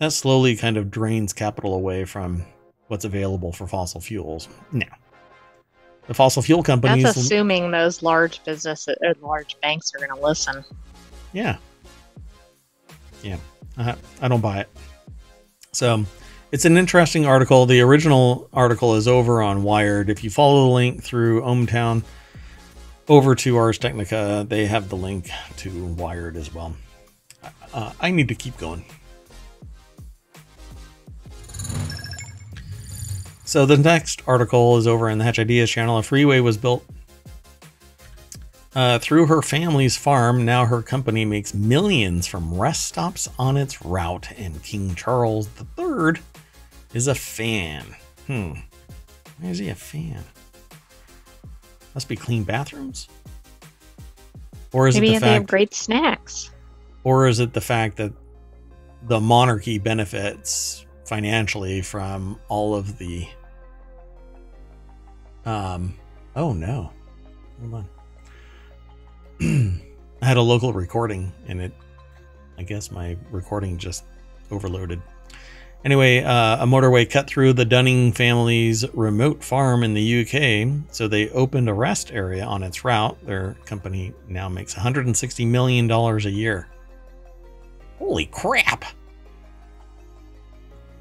that slowly kind of drains capital away from what's available for fossil fuels. Now, the fossil fuel companies... That's assuming those large businesses or large banks are going to listen. Yeah. Yeah. I don't buy it. So... it's an interesting article. The original article is over on Wired. If you follow the link through ohmTown over to Ars Technica, they have the link to Wired as well. I need to keep going. So the next article is over in the Hatch Ideas channel. A freeway was built through her family's farm. Now her company makes millions from rest stops on its route. And King Charles III is a fan. Why is he a fan? Must be clean bathrooms, or is maybe it the fact, have great snacks, or is it the fact that the monarchy benefits financially from all of the oh no, hold on. I had a local recording and it, I guess my recording just overloaded. Anyway, a motorway cut through the Dunning family's remote farm in the UK, so they opened a rest area on its route. Their company now makes $160 million a year. Holy crap!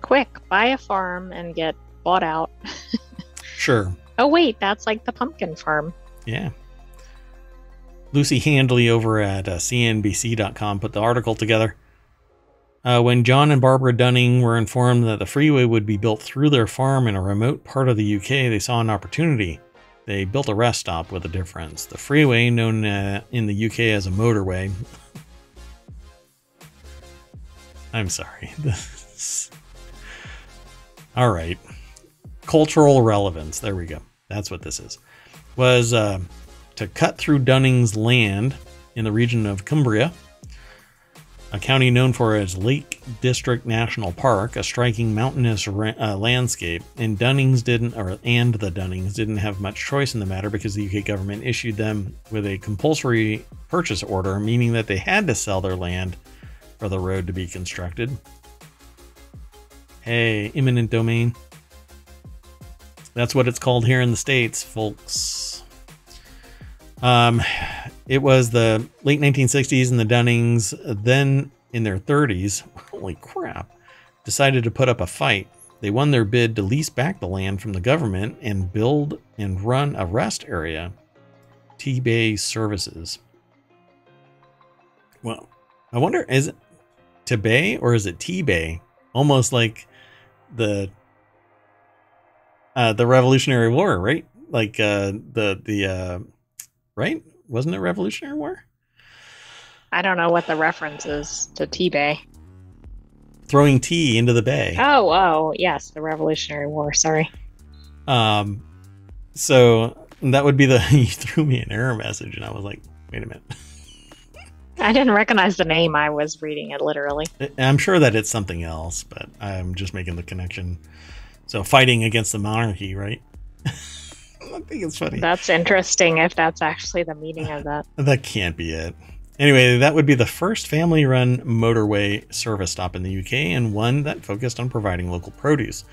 Quick, buy a farm and get bought out. Sure. Oh wait, that's like the pumpkin farm. Yeah. Lucy Handley over at CNBC.com put the article together. When John and Barbara Dunning were informed that the freeway would be built through their farm in a remote part of the UK, they saw an opportunity. They built a rest stop with a difference. The freeway, known in the UK as a motorway. I'm sorry. All right. Cultural relevance. There we go. That's what this is. Was to cut through Dunning's land in the region of Cumbria, a county known for its Lake District National Park, a striking mountainous landscape, and the Dunnings didn't have much choice in the matter because the UK government issued them with a compulsory purchase order, meaning that they had to sell their land for the road to be constructed. Hey, eminent domain. That's what it's called here in the States, folks. It was the late 1960s, and the Dunnings, then in their 30s, holy crap, decided to put up a fight. They won their bid to lease back the land from the government and build and run a rest area, T-Bay Services. Well, I wonder, is it T-Bay or is it T-Bay? Almost like the Revolutionary War, right? Like right? Wasn't it Revolutionary War? I don't know what the reference is to T-Bay. Throwing tea into the bay. Oh, yes, the Revolutionary War. Sorry. So that would be you threw me an error message, and I was like, wait a minute. I didn't recognize the name. I was reading it literally. I'm sure that it's something else, but I'm just making the connection. So fighting against the monarchy, right? I think it's funny. That's interesting if that's actually the meaning of that. That can't be it. Anyway, that would be the first family-run motorway service stop in the UK, and one that focused on providing local produce.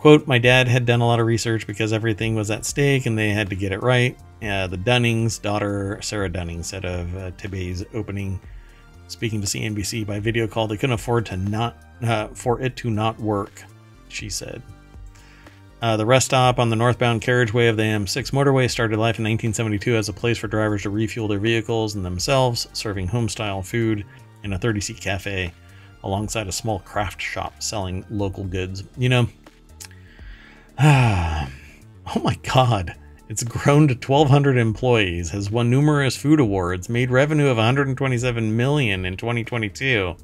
Quote, my dad had done a lot of research because everything was at stake and they had to get it right. The Dunning's daughter, Sarah Dunning, said of Tibet's opening, speaking to CNBC by video call, they couldn't afford to not for it to not work, she said. The rest stop on the northbound carriageway of the M6 motorway started life in 1972 as a place for drivers to refuel their vehicles and themselves, serving home-style food in a 30-seat cafe alongside a small craft shop selling local goods. You know, oh my God, it's grown to 1,200 employees, has won numerous food awards, made revenue of $127 million in 2022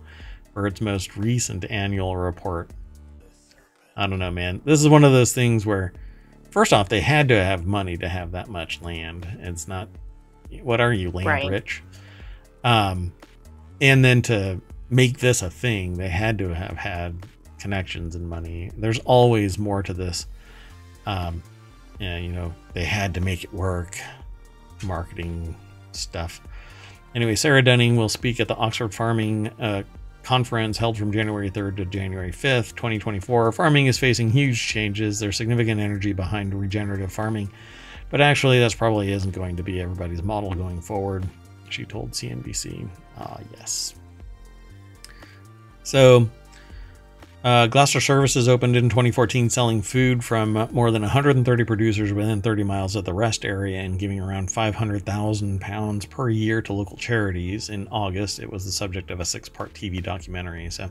for its most recent annual report. I don't know, man. This is one of those things where, first off, they had to have money to have that much land. It's not, what are you, land right. rich? And then to make this a thing, they had to have had connections and money. There's always more to this. Yeah, you know, they had to make it work. Marketing stuff. Anyway, Sarah Dunning will speak at the Oxford Farming Conference held from January 3rd to January 5th, 2024. Farming is facing huge changes. There's significant energy behind regenerative farming, but actually that probably isn't going to be everybody's model going forward, she told CNBC. Yes. So Gloucester Services opened in 2014, selling food from more than 130 producers within 30 miles of the rest area and giving around £500,000 per year to local charities. In August, it was the subject of a 6-part TV documentary. So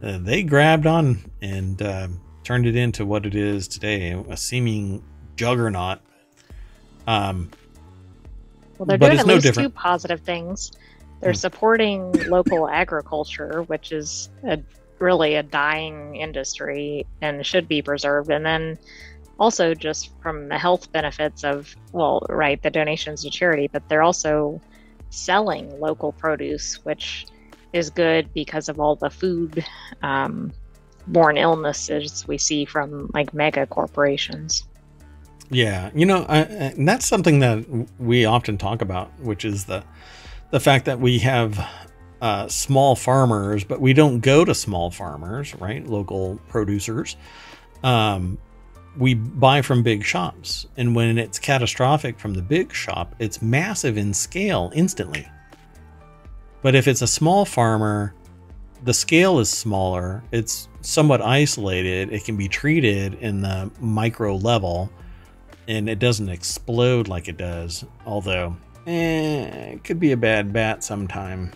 they grabbed on and turned it into what it is today, a seeming juggernaut. Well, they're doing at least two positive things. They're supporting local agriculture, which is really a dying industry and should be preserved. And then also just from the health benefits of, well, right, the donations to charity, but they're also selling local produce, which is good because of all the food borne illnesses we see from like mega corporations. Yeah. You know, and that's something that we often talk about, which is the fact that we have small farmers, but we don't go to small farmers, right? Local producers. We buy from big shops, and when it's catastrophic from the big shop, it's massive in scale instantly. But if it's a small farmer, the scale is smaller. It's somewhat isolated. It can be treated in the micro level, and it doesn't explode like it does. Although, it could be a bad bat sometime.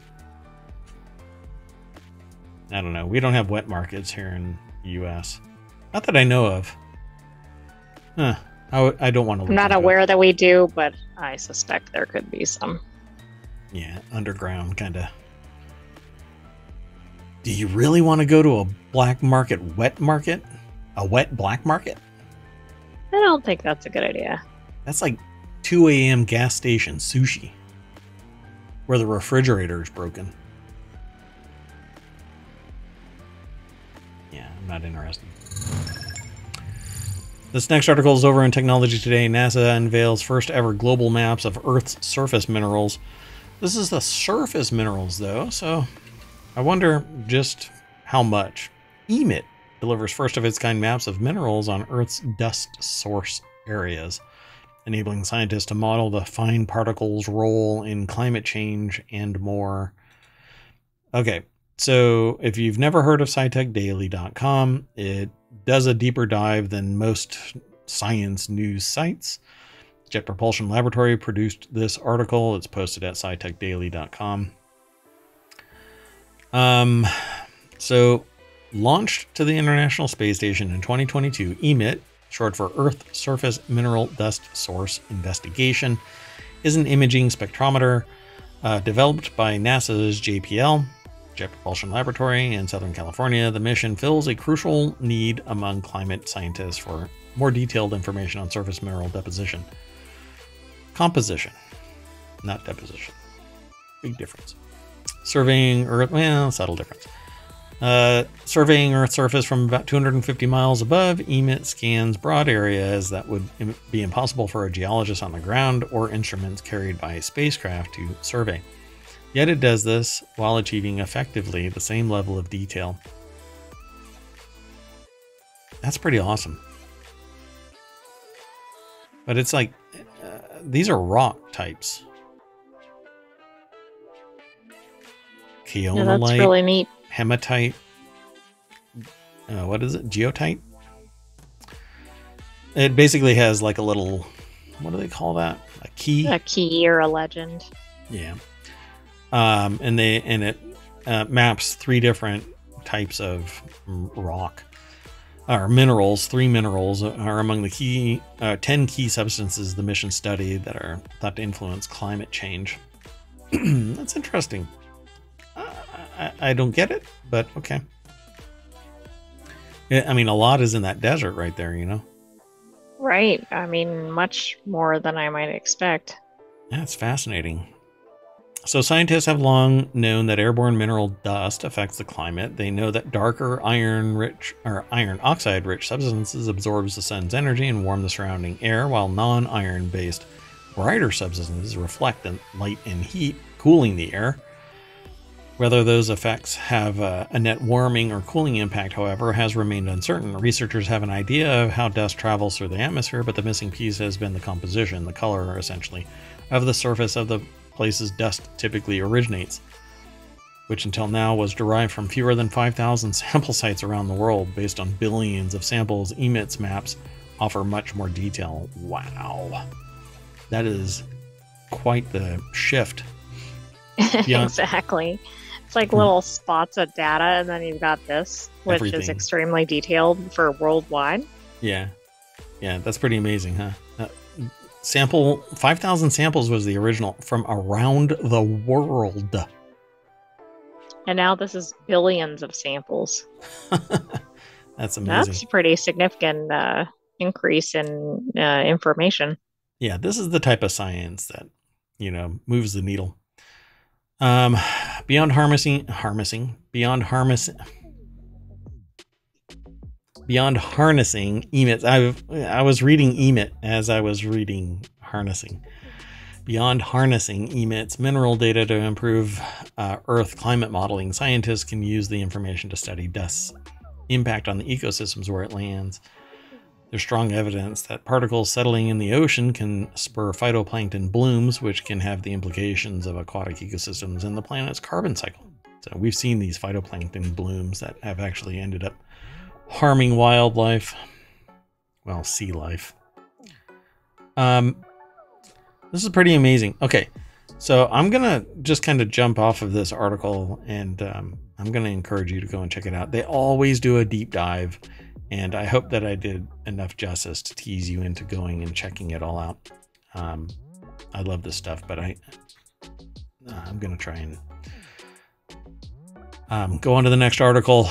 I don't know. We don't have wet markets here in the U.S. Not that I know of. Huh. I don't want to. I'm not aware that we do, but I suspect there could be some. Yeah, underground kind of. Do you really want to go to a black market, wet market? A wet black market? I don't think that's a good idea. That's like 2 a.m. gas station sushi, where the refrigerator is broken. Not interesting. This next article is over in Technology Today. NASA unveils first ever global maps of Earth's surface minerals. This is the surface minerals, though, so I wonder just how much. EMIT delivers first of its kind maps of minerals on Earth's dust source areas, enabling scientists to model the fine particles' role in climate change and more. Okay. So if you've never heard of SciTechDaily.com, it does a deeper dive than most science news sites. Jet Propulsion Laboratory produced this article. It's posted at SciTechDaily.com. So launched to the International Space Station in 2022, EMIT, short for Earth Surface Mineral Dust Source Investigation, is an imaging spectrometer developed by NASA's JPL, Jet Propulsion Laboratory in Southern California. The mission fills a crucial need among climate scientists for more detailed information on surface mineral deposition. Composition, not deposition. Big difference. Surveying Earth, well, subtle difference. Surveying Earth's surface from about 250 miles above, EMET scans broad areas that would be impossible for a geologist on the ground or instruments carried by a spacecraft to survey. Yet it does this while achieving effectively the same level of detail. That's pretty awesome. But it's like, these are rock types. Keonolite, no, that's really neat. Hematite, what is it? Geotite? It basically has like a little, what do they call that? A key? A key or a legend. Yeah. And it maps three different types of rock or minerals. Three minerals are among the key 10 key substances the mission studied that are thought to influence climate change. That's interesting. I don't get it, but okay. I mean, a lot is in that desert right there, you know? Right. I mean, much more than I might expect. That's fascinating. So scientists have long known that airborne mineral dust affects the climate. They know that darker iron oxide rich substances absorbs the sun's energy and warm the surrounding air, while non-iron based brighter substances reflect light and heat, cooling the air. Whether those effects have a net warming or cooling impact, however, has remained uncertain. Researchers have an idea of how dust travels through the atmosphere, but the missing piece has been the composition, the color, essentially, of the surface of the places dust typically originates, which until now was derived from fewer than 5,000 sample sites around the world. Based on billions of samples, EMET's maps offer much more detail. Wow. That is quite the shift. Yeah. Exactly. It's like little spots of data, and then you've got this, which everything is extremely detailed for worldwide. Yeah. Yeah, that's pretty amazing, huh? 5,000 samples was the original from around the world. And now this is billions of samples. That's amazing. That's a pretty significant increase in information. Yeah, this is the type of science that, you know, moves the needle. Beyond harnessing EMET. I was reading EMET as I was reading harnessing. Beyond harnessing EMET's mineral data to improve Earth climate modeling, scientists can use the information to study dust's impact on the ecosystems where it lands. There's strong evidence that particles settling in the ocean can spur phytoplankton blooms, which can have the implications of aquatic ecosystems and the planet's carbon cycle. So we've seen these phytoplankton blooms that have actually ended up harming wildlife. Well, sea life. This is pretty amazing. Okay, so I'm going to just kind of jump off of this article, and I'm going to encourage you to go and check it out. They always do a deep dive. And I hope that I did enough justice to tease you into going and checking it all out. I love this stuff, but I'm going to try and go on to the next article.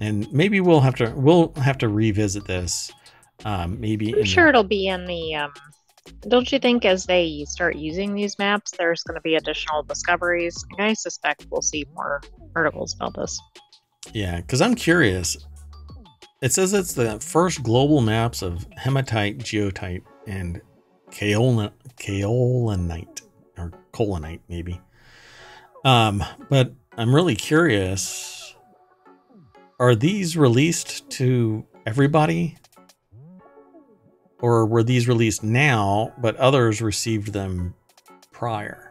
And maybe we'll have to revisit this. Maybe I'm sure it'll be in the. Don't you think as they start using these maps, there's going to be additional discoveries? And I suspect we'll see more articles about this. Yeah, because I'm curious. It says it's the first global maps of hematite, geotite, and kaolinite, or colonite, maybe. But I'm really curious. Are these released to everybody? Or were these released now, but others received them prior?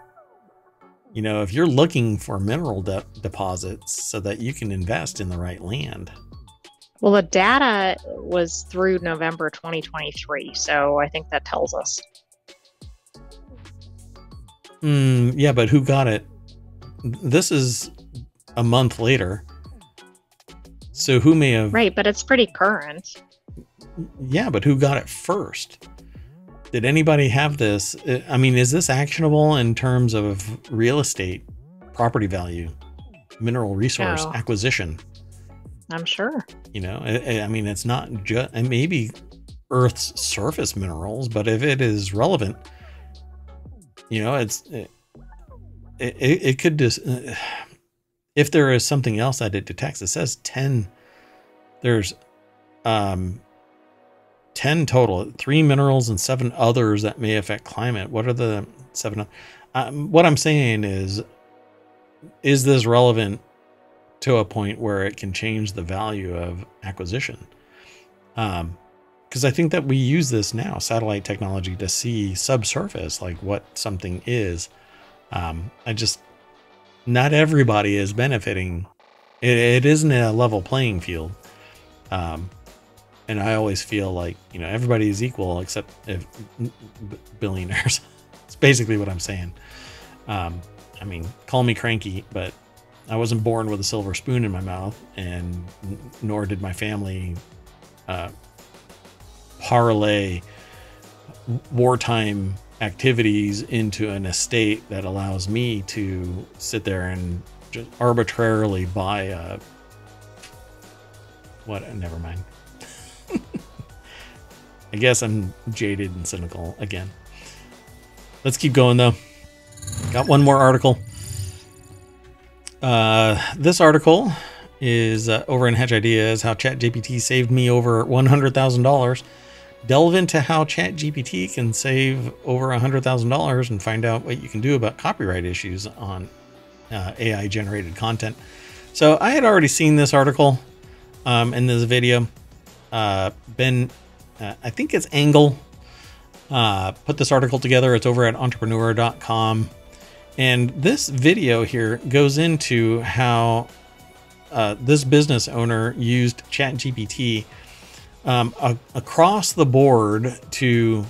You know, if you're looking for mineral deposits so that you can invest in the right land. Well, the data was through November 2023, so I think that tells us. Yeah, but who got it? This is a month later. So who may have... Right, but it's pretty current. Yeah, but who got it first? Did anybody have this? I mean, is this actionable in terms of real estate, property value, mineral resource acquisition? I'm sure. You know, I mean, it's not just, and maybe Earth's surface minerals, but if it is relevant, You know, it could just, if there is something else that it detects, it says 10, there's 10 total, 3 minerals and 7 others that may affect climate. What are the 7? What I'm saying is this relevant to a point where it can change the value of acquisition? Because I think that we use this now, satellite technology, to see subsurface, like what something is. Not everybody is benefiting. It isn't a level playing field. And I always feel like, you know, everybody is equal except if billionaires. It's basically what I'm saying. I mean, call me cranky, but I wasn't born with a silver spoon in my mouth, and nor did my family parlay wartime activities into an estate that allows me to sit there and just arbitrarily buy a what? Never mind. I guess I'm jaded and cynical again. Let's keep going though. Got one more article. This article is over in Hatch Ideas, how ChatGPT saved me over $100,000. Delve into how ChatGPT can save over $100,000 and find out what you can do about copyright issues on AI generated content. So I had already seen this article in this video. I think it's Angle, put this article together. It's over at entrepreneur.com. And this video here goes into how this business owner used ChatGPT across the board to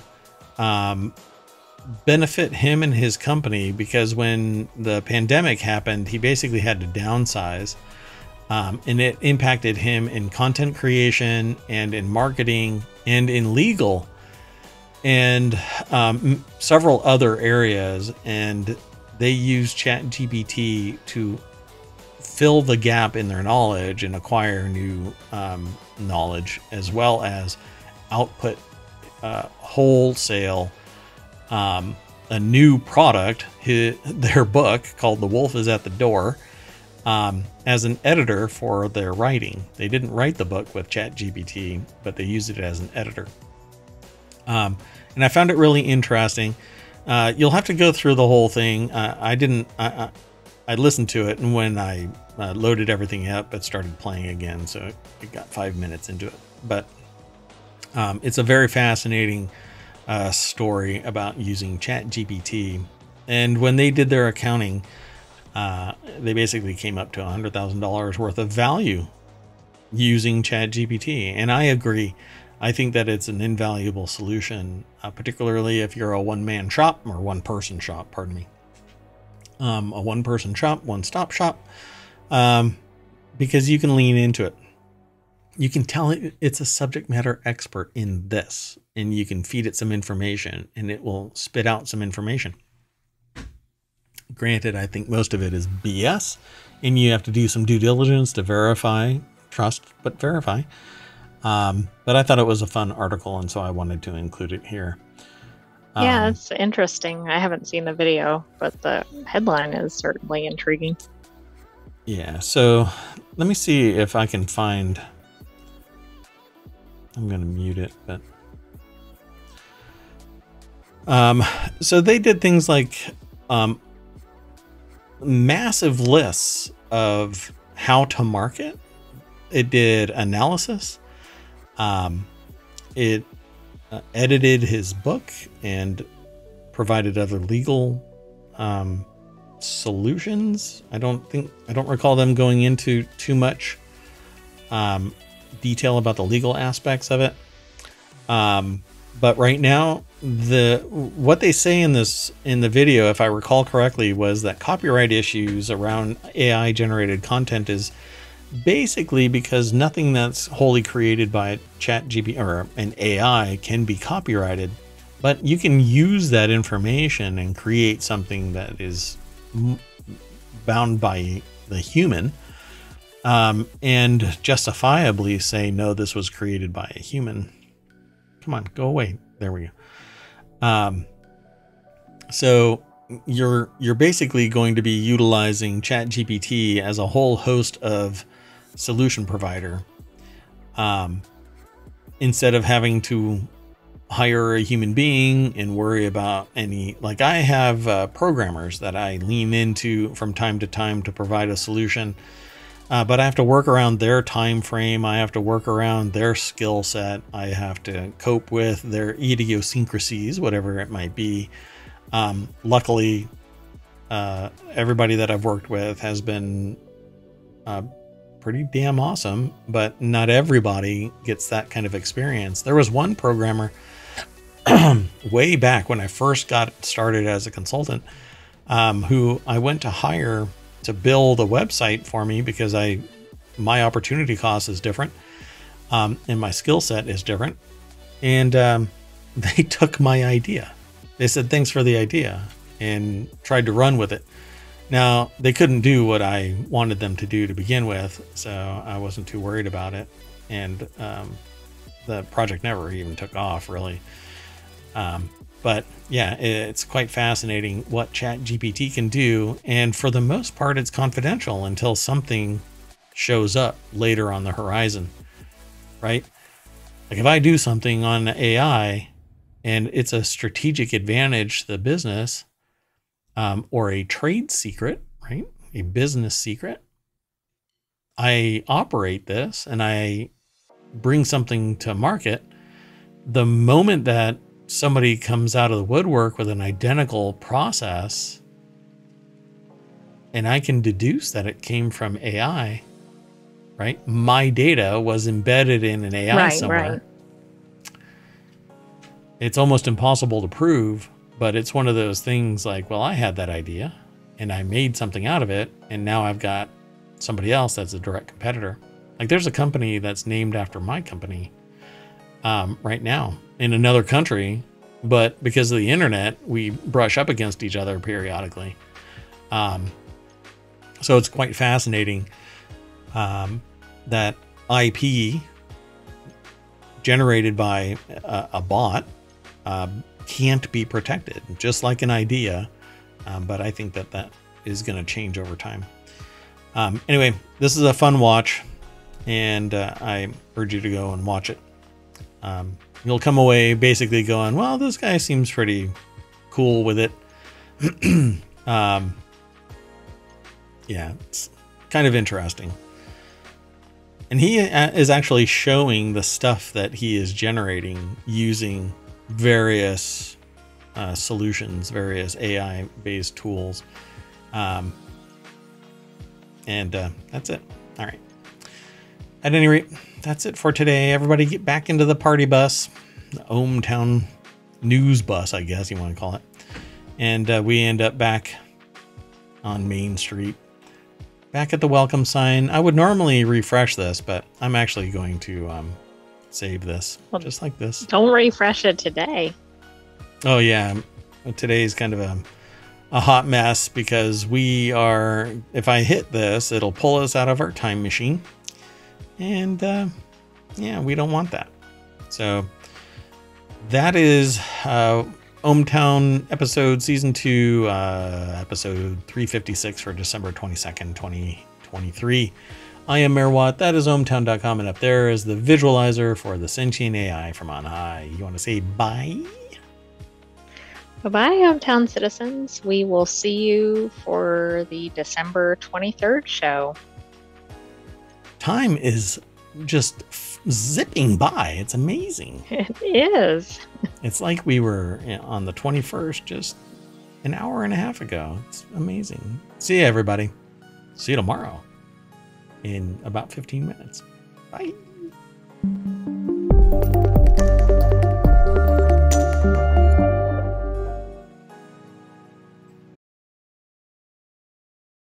benefit him and his company, because when the pandemic happened, he basically had to downsize, and it impacted him in content creation and in marketing and in legal and several other areas. And they used ChatGPT to fill the gap in their knowledge and acquire new knowledge, as well as output wholesale a new product, their book called The Wolf Is at the Door, as an editor for their writing. They didn't write the book with ChatGPT, but they used it as an editor. And I found it really interesting. You'll have to go through the whole thing. I listened to it, and when I loaded everything up, it started playing again. So it got 5 minutes into it, but it's a very fascinating story about using ChatGPT. And when they did their accounting, they basically came up to $100,000 worth of value using ChatGPT. And I agree. I think that it's an invaluable solution, particularly if you're a one-man shop or one-person shop, pardon me. A one-person shop, one-stop shop, because you can lean into it. You can tell it it's a subject matter expert in this, and you can feed it some information, and it will spit out some information. Granted, I think most of it is BS, and you have to do some due diligence to verify, trust, but verify. But I thought it was a fun article, and so I wanted to include it here. Yeah, it's interesting. I haven't seen the video, but the headline is certainly intriguing. Yeah, so let me see if I can find... I'm going to mute it, but... so they did things like massive lists of how to market. It did analysis. It edited his book and provided other legal solutions. I don't recall them going into too much detail about the legal aspects of it. But right now, what they say in the video, if I recall correctly, was that copyright issues around AI generated content is basically because nothing that's wholly created by ChatGPT or an AI can be copyrighted, but you can use that information and create something that is bound by the human, and justifiably say, no, this was created by a human. Come on, go away. There we go. So you're basically going to be utilizing ChatGPT as a whole host of solution provider, instead of having to hire a human being and worry about any, like I have programmers that I lean into from time to time to provide a solution, but I have to work around their time frame. I have to work around their skill set. I have to cope with their idiosyncrasies, whatever it might be. Luckily, everybody that I've worked with has been pretty damn awesome, but not everybody gets that kind of experience. There was one programmer way back when I first got started as a consultant, who I went to hire to build a website for me because my opportunity cost is different, and my skill set is different. And they took my idea. They said, thanks for the idea, and tried to run with it. Now, they couldn't do what I wanted them to do to begin with, so I wasn't too worried about it. And the project never even took off, really. But yeah, it's quite fascinating what ChatGPT can do. And for the most part, it's confidential until something shows up later on the horizon, right? Like if I do something on AI and it's a strategic advantage to the business, or a trade secret, right? A business secret. I operate this and I bring something to market. The moment that somebody comes out of the woodwork with an identical process, and I can deduce that it came from AI, right? My data was embedded in an AI somewhere. Right. It's almost impossible to prove. But it's one of those things like, well, I had that idea and I made something out of it. And now I've got somebody else that's a direct competitor. Like there's a company that's named after my company right now in another country. But because of the internet, we brush up against each other periodically. So it's quite fascinating that IP generated by a bot can't be protected, just like an idea. But I think that that is going to change over time. Anyway, this is a fun watch, and I urge you to go and watch it. You'll come away basically going, well, this guy seems pretty cool with it. Yeah, it's kind of interesting. And he is actually showing the stuff that he is generating using various solutions, various AI-based tools. That's it. All right. At any rate, that's it for today. Everybody get back into the party bus, the ohmTown news bus, I guess you want to call it. And we end up back on Main Street, back at the welcome sign. I would normally refresh this, but I'm actually going to save this, well, just like this. Don't refresh it today. Oh yeah, today's kind of a hot mess because we are, if I hit this, it'll pull us out of our time machine, and yeah, we don't want that. So that is ohmTown episode season 2, episode 356 for December 22nd, 2023. I am Merwatt, that is ohmtown.com, and up there is the visualizer for the sentient AI from on high. You want to say bye? Bye-bye, ohmTown citizens. We will see you for the December 23rd show. Time is just zipping by. It's amazing. It is. It's like we were on the 21st just an hour and a half ago. It's amazing. See you, everybody. See you tomorrow. In about 15 minutes. Bye.